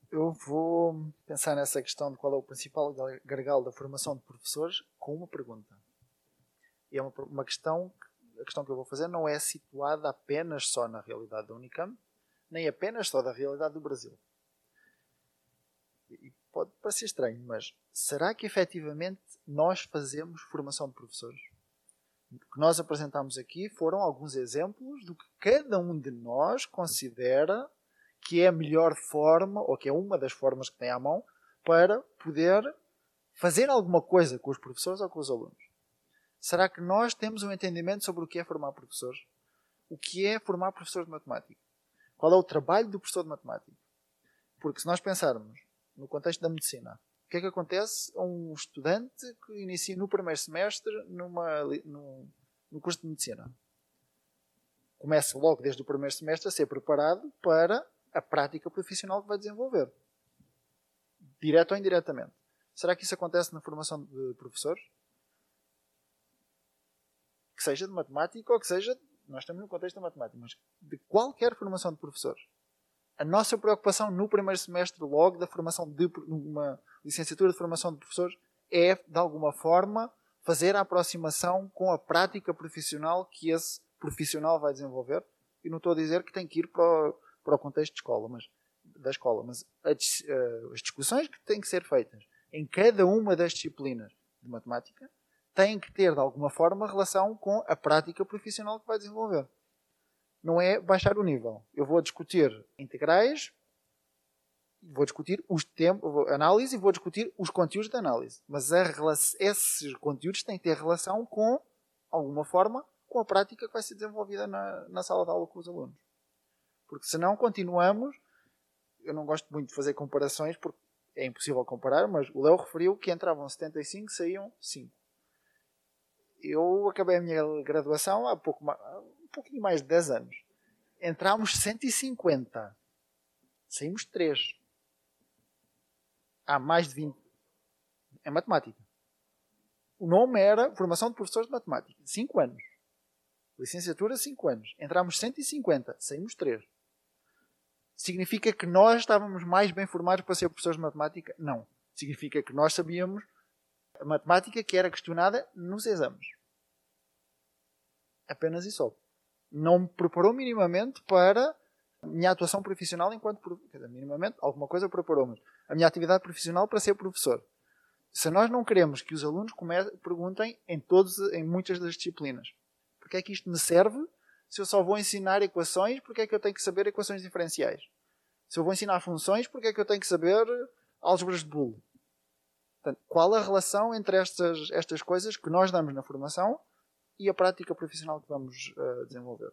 Eu vou pensar nessa questão de qual é o principal gargalo da formação de professores com uma pergunta. E é uma questão, a questão que eu vou fazer não é situada apenas só na realidade da Unicamp, nem apenas só da realidade do Brasil. E pode parecer estranho, mas será que efetivamente nós fazemos formação de professores? O que nós apresentámos aqui foram alguns exemplos do que cada um de nós considera que é a melhor forma, ou que é uma das formas que tem à mão, para poder fazer alguma coisa com os professores ou com os alunos. Será que nós temos um entendimento sobre o que é formar professores? O que é formar professores de matemática? Qual é o trabalho do professor de matemática? Porque se nós pensarmos no contexto da medicina, o que é que acontece a um estudante que inicia no primeiro semestre no curso de medicina? Começa logo desde o primeiro semestre a ser preparado para a prática profissional que vai desenvolver, direto ou indiretamente. Será que isso acontece na formação de professores? Que seja de matemática ou que seja, nós estamos no contexto da matemática, mas de qualquer formação de professores. A nossa preocupação no primeiro semestre, logo da formação de uma licenciatura de formação de professores, é, de alguma forma, fazer a aproximação com a prática profissional que esse profissional vai desenvolver. E não estou a dizer que tem que ir para o contexto de escola, mas as discussões que têm que ser feitas em cada uma das disciplinas de matemática têm que ter, de alguma forma, relação com a prática profissional que vai desenvolver. Não é baixar o nível. Eu vou discutir integrais, vou discutir análise e vou discutir os conteúdos da análise. Mas esses conteúdos têm que ter relação com, de alguma forma, com a prática que vai ser desenvolvida na sala de aula com os alunos. Porque senão continuamos, eu não gosto muito de fazer comparações, porque é impossível comparar, mas o Léo referiu que entravam 75, saíam 5. Eu acabei a minha graduação há um pouquinho mais de 10 anos. Entrámos 150. Saímos 3. Há mais de 20. É matemática. O nome era Formação de Professores de Matemática. 5 anos. Licenciatura, 5 anos. Entrámos 150. Saímos 3. Significa que nós estávamos mais bem formados para ser professores de matemática? Não. Significa que nós sabíamos a matemática que era questionada nos exames. Apenas e só. Não me preparou minimamente para a minha atuação profissional enquanto... minimamente, alguma coisa preparou, mas a minha atividade profissional para ser professor. Se nós não queremos que os alunos perguntem em muitas das disciplinas, porque é que isto me serve se eu só vou ensinar equações, porque é que eu tenho que saber equações diferenciais? Se eu vou ensinar funções, porque é que eu tenho que saber álgebras de Boole? Portanto, qual a relação entre estas coisas que nós damos na formação e a prática profissional que vamos desenvolver?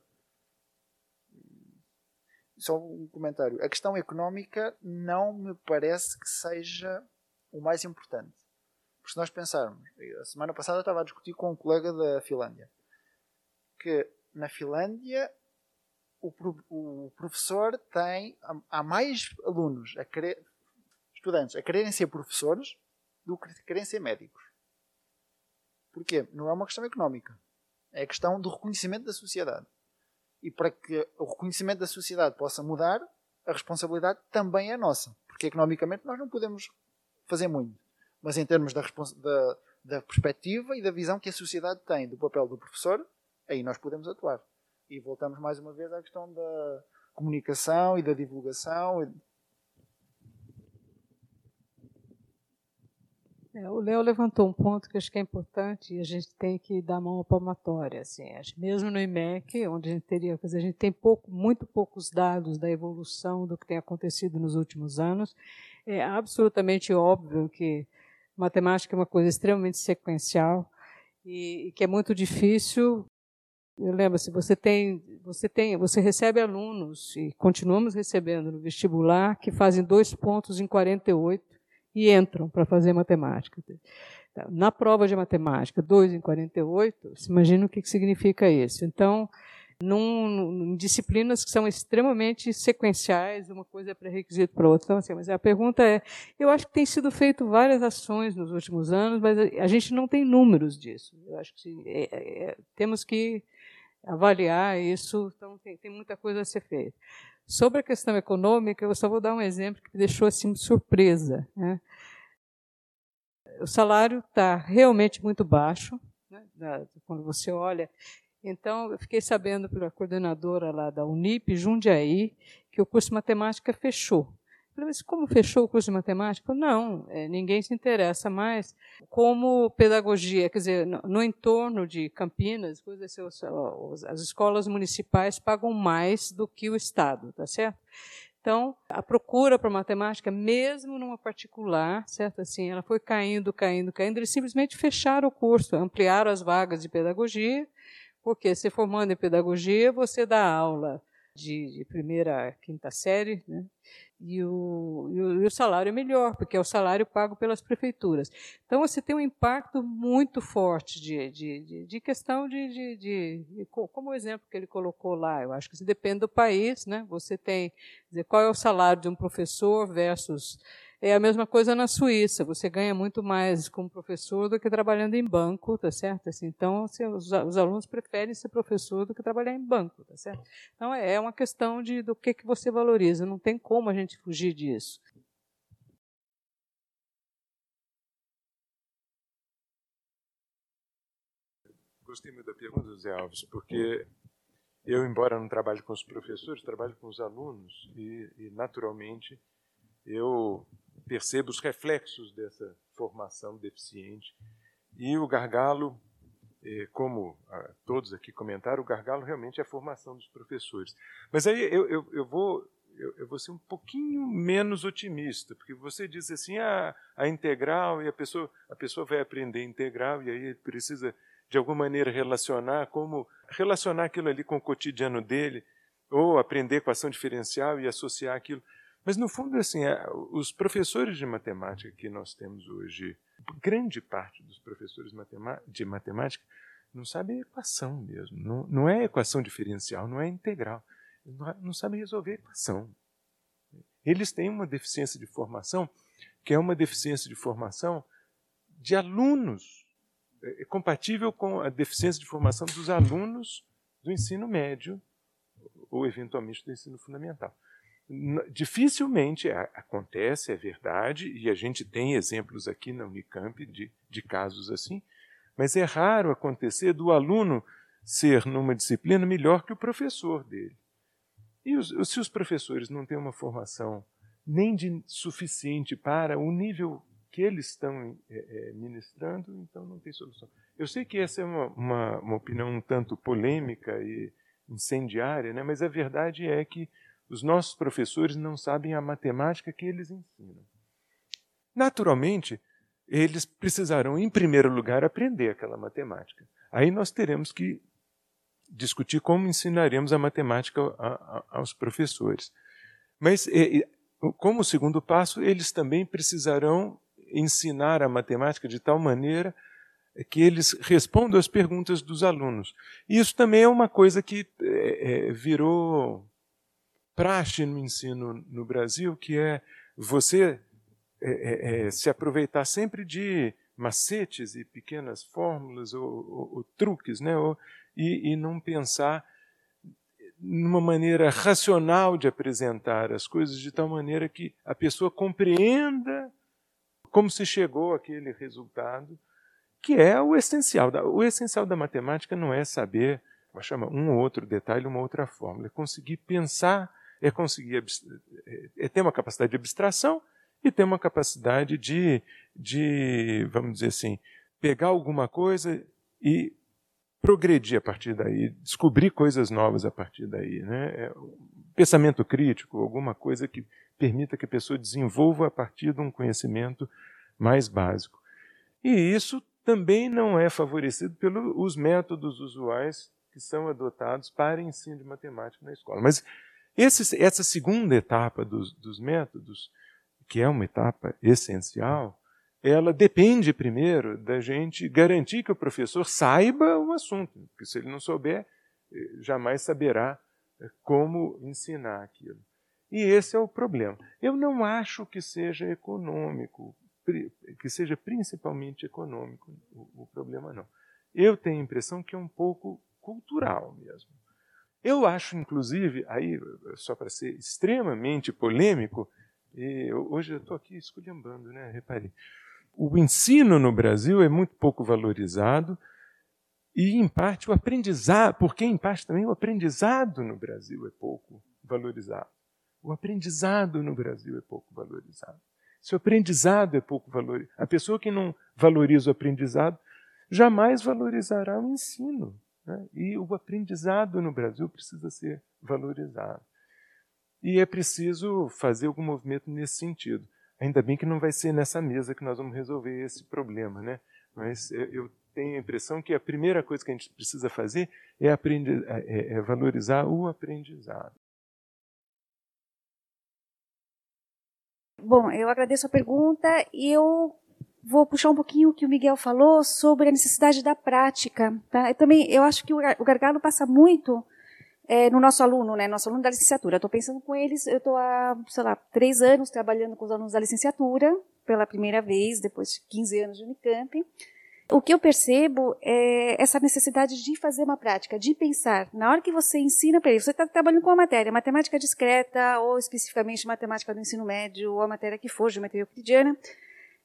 Só um comentário. A questão económica não me parece que seja o mais importante. Porque se nós pensarmos... A semana passada eu estava a discutir com um colega da Finlândia. Que na Finlândia o professor tem... Há mais alunos, estudantes, a quererem ser professores do que a quererem ser médicos. Porquê? Não é uma questão económica. É a questão do reconhecimento da sociedade. E para que o reconhecimento da sociedade possa mudar, a responsabilidade também é nossa. Porque economicamente nós não podemos fazer muito. Mas em termos da perspectiva e da visão que a sociedade tem do papel do professor, aí nós podemos atuar. E voltamos mais uma vez à questão da comunicação e da divulgação. O Léo levantou um ponto que eu acho que é importante e a gente tem que dar mão à palmatória. Assim, mesmo no IMECC, onde a gente teria, quer dizer, a gente tem muito poucos dados da evolução do que tem acontecido nos últimos anos, é absolutamente óbvio que matemática é uma coisa extremamente sequencial e que é muito difícil. Eu lembro, se você recebe alunos, e continuamos recebendo no vestibular, que fazem 2 pontos em 48, e entram para fazer matemática. Na prova de matemática, 2 em 48, você imagina o que significa isso. Então, em disciplinas que são extremamente sequenciais, uma coisa é pré-requisito para outra. Então, assim, mas a pergunta é, eu acho que tem sido feito várias ações nos últimos anos, mas a gente não tem números disso. Eu acho que temos que avaliar isso, então tem muita coisa a ser feita. Sobre a questão econômica, eu só vou dar um exemplo que me deixou assim de surpresa. Né? O salário está realmente muito baixo, né? Quando você olha. Então, eu fiquei sabendo pela coordenadora lá da Unip, Jundiaí, que o curso de matemática fechou. Eu falei, mas como fechou o curso de matemática? Não, ninguém se interessa mais. Como pedagogia, quer dizer, no entorno de Campinas, as escolas municipais pagam mais do que o Estado, tá certo? Então, a procura para matemática, mesmo numa particular, certo? Assim, ela foi caindo. Eles simplesmente fecharam o curso, ampliaram as vagas de pedagogia, porque se formando em pedagogia, você dá aula de primeira a quinta série, né? E o salário é melhor, porque é o salário pago pelas prefeituras. Então, você tem um impacto muito forte de questão de... Como o exemplo que ele colocou lá, eu acho que isso depende do país, né? Você tem... Quer dizer, qual é o salário de um professor versus... É a mesma coisa na Suíça, você ganha muito mais como professor do que trabalhando em banco, tá certo? Assim, então, os alunos preferem ser professor do que trabalhar em banco, tá certo? Então, é uma questão do que você valoriza, não tem como a gente fugir disso. Gostei muito da pergunta do Zé Alves, porque eu, embora não trabalhe com os professores, trabalho com os alunos e naturalmente, eu percebo os reflexos dessa formação deficiente. E o gargalo, como todos aqui comentaram, o gargalo realmente é a formação dos professores. Mas aí eu vou ser um pouquinho menos otimista, porque você diz assim, a integral, e a pessoa vai aprender integral, e aí precisa, de alguma maneira, relacionar aquilo ali com o cotidiano dele, ou aprender equação diferencial e associar aquilo... Mas, no fundo, assim, os professores de matemática que nós temos hoje, grande parte dos professores de matemática não sabem equação mesmo. Não é equação diferencial, não é integral. Não sabem resolver equação. Eles têm uma deficiência de formação que é uma deficiência de formação de alunos. É compatível com a deficiência de formação dos alunos do ensino médio ou, eventualmente, do ensino fundamental. Dificilmente acontece, é verdade, e a gente tem exemplos aqui na Unicamp de casos assim, mas é raro acontecer do aluno ser, numa disciplina, melhor que o professor dele. E se os professores não têm uma formação nem suficiente para o nível que eles estão ministrando, então não tem solução. Eu sei que essa é uma opinião um tanto polêmica e incendiária, né? Mas a verdade é que os nossos professores não sabem a matemática que eles ensinam. Naturalmente, eles precisarão, em primeiro lugar, aprender aquela matemática. Aí nós teremos que discutir como ensinaremos a matemática aos professores. Mas, como segundo passo, eles também precisarão ensinar a matemática de tal maneira que eles respondam às perguntas dos alunos. Isso também é uma coisa que virou praxe no ensino no Brasil, que é você se aproveitar sempre de macetes e pequenas fórmulas ou truques, né? E não pensar numa maneira racional de apresentar as coisas de tal maneira que a pessoa compreenda como se chegou àquele resultado, que é o essencial. O essencial da matemática não é saber um ou outro detalhe, uma outra fórmula. É conseguir pensar, é conseguir ter uma capacidade de abstração e ter uma capacidade de, vamos dizer assim, pegar alguma coisa e progredir a partir daí, descobrir coisas novas a partir daí, né? Pensamento crítico, alguma coisa que permita que a pessoa desenvolva a partir de um conhecimento mais básico. E isso também não é favorecido pelos métodos usuais que são adotados para ensino de matemática na escola. Mas essa segunda etapa dos métodos, que é uma etapa essencial, ela depende primeiro da gente garantir que o professor saiba o assunto, porque se ele não souber, jamais saberá como ensinar aquilo. E esse é o problema. Eu não acho que seja econômico, que seja principalmente econômico o problema, não. Eu tenho a impressão que é um pouco cultural mesmo. Eu acho, inclusive, aí só para ser extremamente polêmico, e hoje eu estou aqui esculhambando, né? Reparei. O ensino no Brasil é muito pouco valorizado e, em parte, o aprendizado, porque, em parte, também o aprendizado no Brasil é pouco valorizado. O aprendizado no Brasil é pouco valorizado. Se o aprendizado é pouco valorizado, a pessoa que não valoriza o aprendizado jamais valorizará o ensino, né? E o aprendizado no Brasil precisa ser valorizado. E é preciso fazer algum movimento nesse sentido. Ainda bem que não vai ser nessa mesa que nós vamos resolver esse problema, né? Mas eu tenho a impressão que a primeira coisa que a gente precisa fazer é valorizar o aprendizado. Bom, eu agradeço a pergunta e eu vou puxar um pouquinho o que o Miguel falou sobre a necessidade da prática, tá? Eu acho que o gargalo passa muito no nosso aluno, né? Nosso aluno da licenciatura. Eu estou pensando com eles, eu estou há, 3 anos trabalhando com os alunos da licenciatura, pela primeira vez, depois de 15 anos de Unicamp. O que eu percebo é essa necessidade de fazer uma prática, de pensar. Na hora que você ensina para ele, você está trabalhando com uma matéria, matemática discreta, ou especificamente matemática do ensino médio, ou a matéria que for, geometria euclidiana.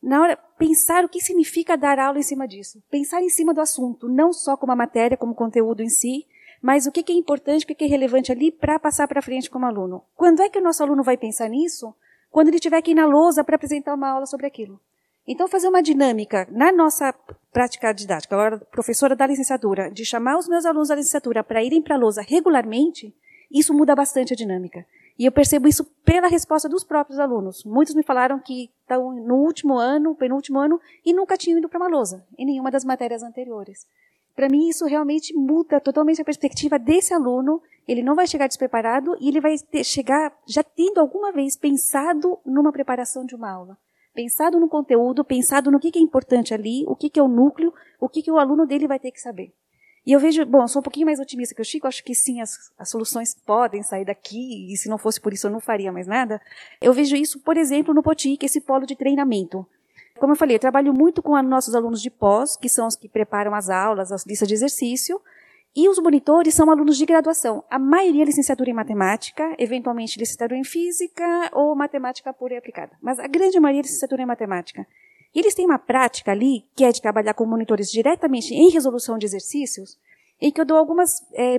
Na hora, pensar o que significa dar aula em cima disso. Pensar em cima do assunto, não só como a matéria, como conteúdo em si, mas o que é importante, o que é relevante ali para passar para frente como aluno. Quando é que o nosso aluno vai pensar nisso? Quando ele tiver que ir na lousa para apresentar uma aula sobre aquilo. Então, fazer uma dinâmica na nossa prática didática, a professora da licenciatura, de chamar os meus alunos da licenciatura para irem para a lousa regularmente, isso muda bastante a dinâmica. E eu percebo isso pela resposta dos próprios alunos. Muitos me falaram que estão no último ano, penúltimo ano, e nunca tinham ido para uma lousa, em nenhuma das matérias anteriores. Para mim, isso realmente muda totalmente a perspectiva desse aluno. Ele não vai chegar despreparado e ele vai chegar já tendo alguma vez pensado numa preparação de uma aula. Pensado no conteúdo, pensado no que é importante ali, o que é o núcleo, o que o aluno dele vai ter que saber. E eu vejo, bom, eu sou um pouquinho mais otimista que o Chico, acho que sim, as soluções podem sair daqui, e se não fosse por isso eu não faria mais nada. Eu vejo isso, por exemplo, no Potim, que é esse polo de treinamento. Como eu falei, eu trabalho muito com nossos alunos de pós, que são os que preparam as aulas, as listas de exercício, e os monitores são alunos de graduação. A maioria é licenciatura em matemática, eventualmente licenciatura em física ou matemática pura e aplicada. Mas a grande maioria é licenciatura em matemática. E eles têm uma prática ali, que é de trabalhar com monitores diretamente em resolução de exercícios, em que eu dou alguns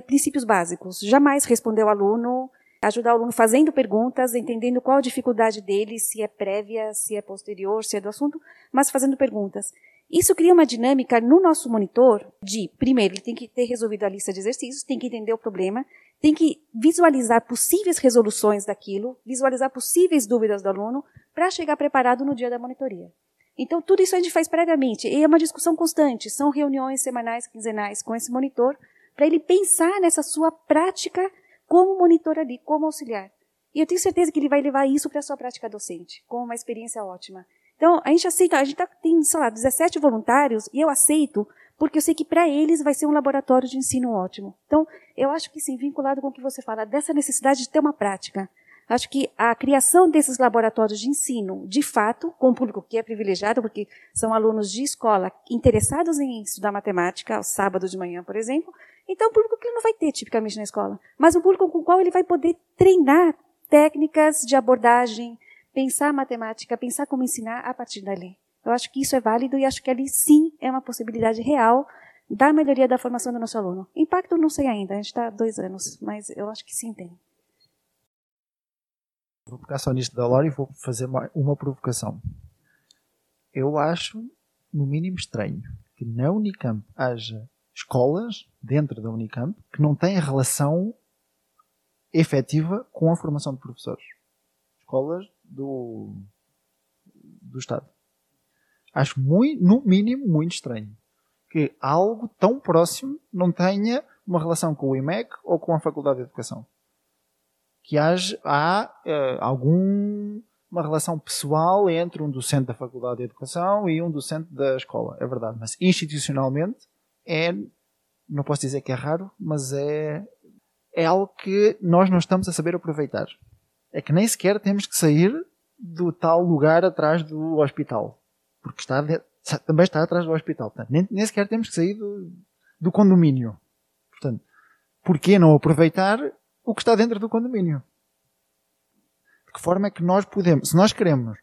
princípios básicos. Jamais responder ao aluno, ajudar o aluno fazendo perguntas, entendendo qual a dificuldade dele, se é prévia, se é posterior, se é do assunto, mas fazendo perguntas. Isso cria uma dinâmica no nosso monitor de, primeiro, ele tem que ter resolvido a lista de exercícios, tem que entender o problema, tem que visualizar possíveis resoluções daquilo, visualizar possíveis dúvidas do aluno, para chegar preparado no dia da monitoria. Então, tudo isso a gente faz previamente. E é uma discussão constante. São reuniões semanais, quinzenais com esse monitor, para ele pensar nessa sua prática como monitor ali, como auxiliar. E eu tenho certeza que ele vai levar isso para a sua prática docente, com uma experiência ótima. Então, a gente aceita, a gente tem, sei lá, 17 voluntários, e eu aceito, porque eu sei que para eles vai ser um laboratório de ensino ótimo. Então, eu acho que sim, vinculado com o que você fala, dessa necessidade de ter uma prática. Acho que a criação desses laboratórios de ensino, de fato, com um público que é privilegiado, porque são alunos de escola interessados em estudar matemática, ao sábado de manhã, por exemplo, então, um público que ele não vai ter, tipicamente, na escola, mas um público com o qual ele vai poder treinar técnicas de abordagem, pensar matemática, pensar como ensinar a partir dali. Eu acho que isso é válido e acho que ali, sim, é uma possibilidade real da melhoria da formação do nosso aluno. Impacto, não sei ainda, a gente está há 2 anos, mas eu acho que sim tem. Vou pegar só nisto da Laura e vou fazer uma provocação. Eu acho, no mínimo, estranho que na Unicamp haja escolas dentro da Unicamp que não têm relação efetiva com a formação de professores. Escolas do Estado. Acho, muito, no mínimo, muito estranho que algo tão próximo não tenha uma relação com o IMECC ou com a Faculdade de Educação. Que há alguma relação pessoal entre um docente da Faculdade de Educação e um docente da escola. É verdade, mas institucionalmente não posso dizer que é raro, mas é algo que nós não estamos a saber aproveitar. É que nem sequer temos que sair do tal lugar atrás do hospital, porque também está atrás do hospital. Portanto, nem sequer temos que sair do condomínio. Portanto, por que não aproveitar o que está dentro do condomínio? De que forma é que nós podemos, se nós queremos,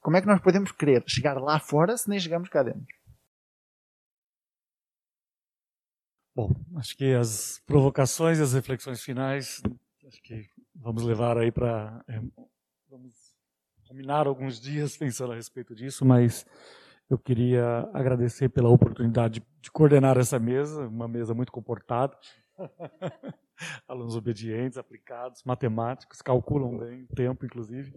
como é que nós podemos querer chegar lá fora se nem chegamos cá dentro? Bom, acho que as provocações e as reflexões finais, acho que vamos levar aí para... vamos combinar alguns dias pensando a respeito disso, mas eu queria agradecer pela oportunidade de coordenar essa mesa, uma mesa muito comportada. Alunos obedientes, aplicados, matemáticos, calculam bem o tempo, inclusive.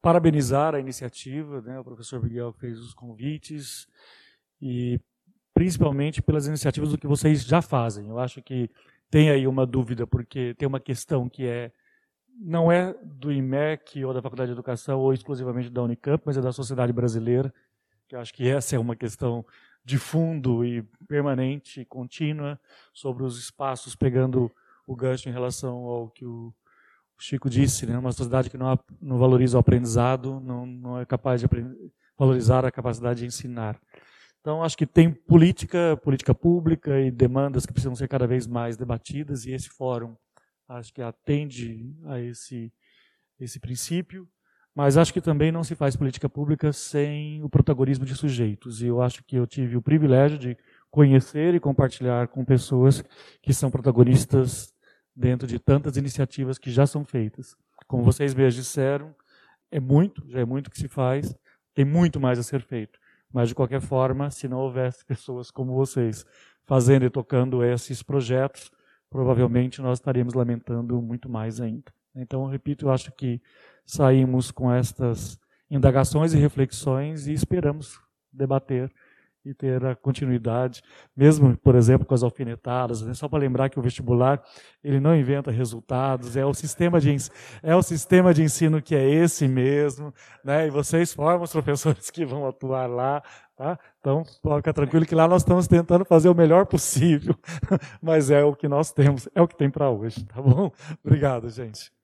Parabenizar a iniciativa, né? O professor Miguel fez os convites e principalmente pelas iniciativas do que vocês já fazem. Eu acho que tem aí uma dúvida, porque tem uma questão que não é do IMECC ou da Faculdade de Educação ou exclusivamente da Unicamp, mas é da sociedade brasileira, que eu acho que essa é uma questão de fundo e permanente, contínua, sobre os espaços, pegando o gancho em relação ao que o Chico disse, né? Uma sociedade que não valoriza o aprendizado, não é capaz de valorizar a capacidade de ensinar. Então, acho que tem política pública e demandas que precisam ser cada vez mais debatidas, e esse fórum acho que atende a esse princípio. Mas acho que também não se faz política pública sem o protagonismo de sujeitos. E eu acho que eu tive o privilégio de conhecer e compartilhar com pessoas que são protagonistas dentro de tantas iniciativas que já são feitas. Como vocês mesmos disseram, já é muito que se faz, tem muito mais a ser feito. Mas, de qualquer forma, se não houvesse pessoas como vocês fazendo e tocando esses projetos, provavelmente nós estaríamos lamentando muito mais ainda. Então, eu repito, eu acho que saímos com estas indagações e reflexões e esperamos debater e ter a continuidade, mesmo, por exemplo, com as alfinetadas, né? Só para lembrar que o vestibular, ele não inventa resultados, é o sistema de ensino que é esse mesmo, né? E vocês formam os professores que vão atuar lá, tá? Então, pode ficar tranquilo que lá nós estamos tentando fazer o melhor possível, mas é o que nós temos, é o que tem para hoje, tá bom? Obrigado, gente.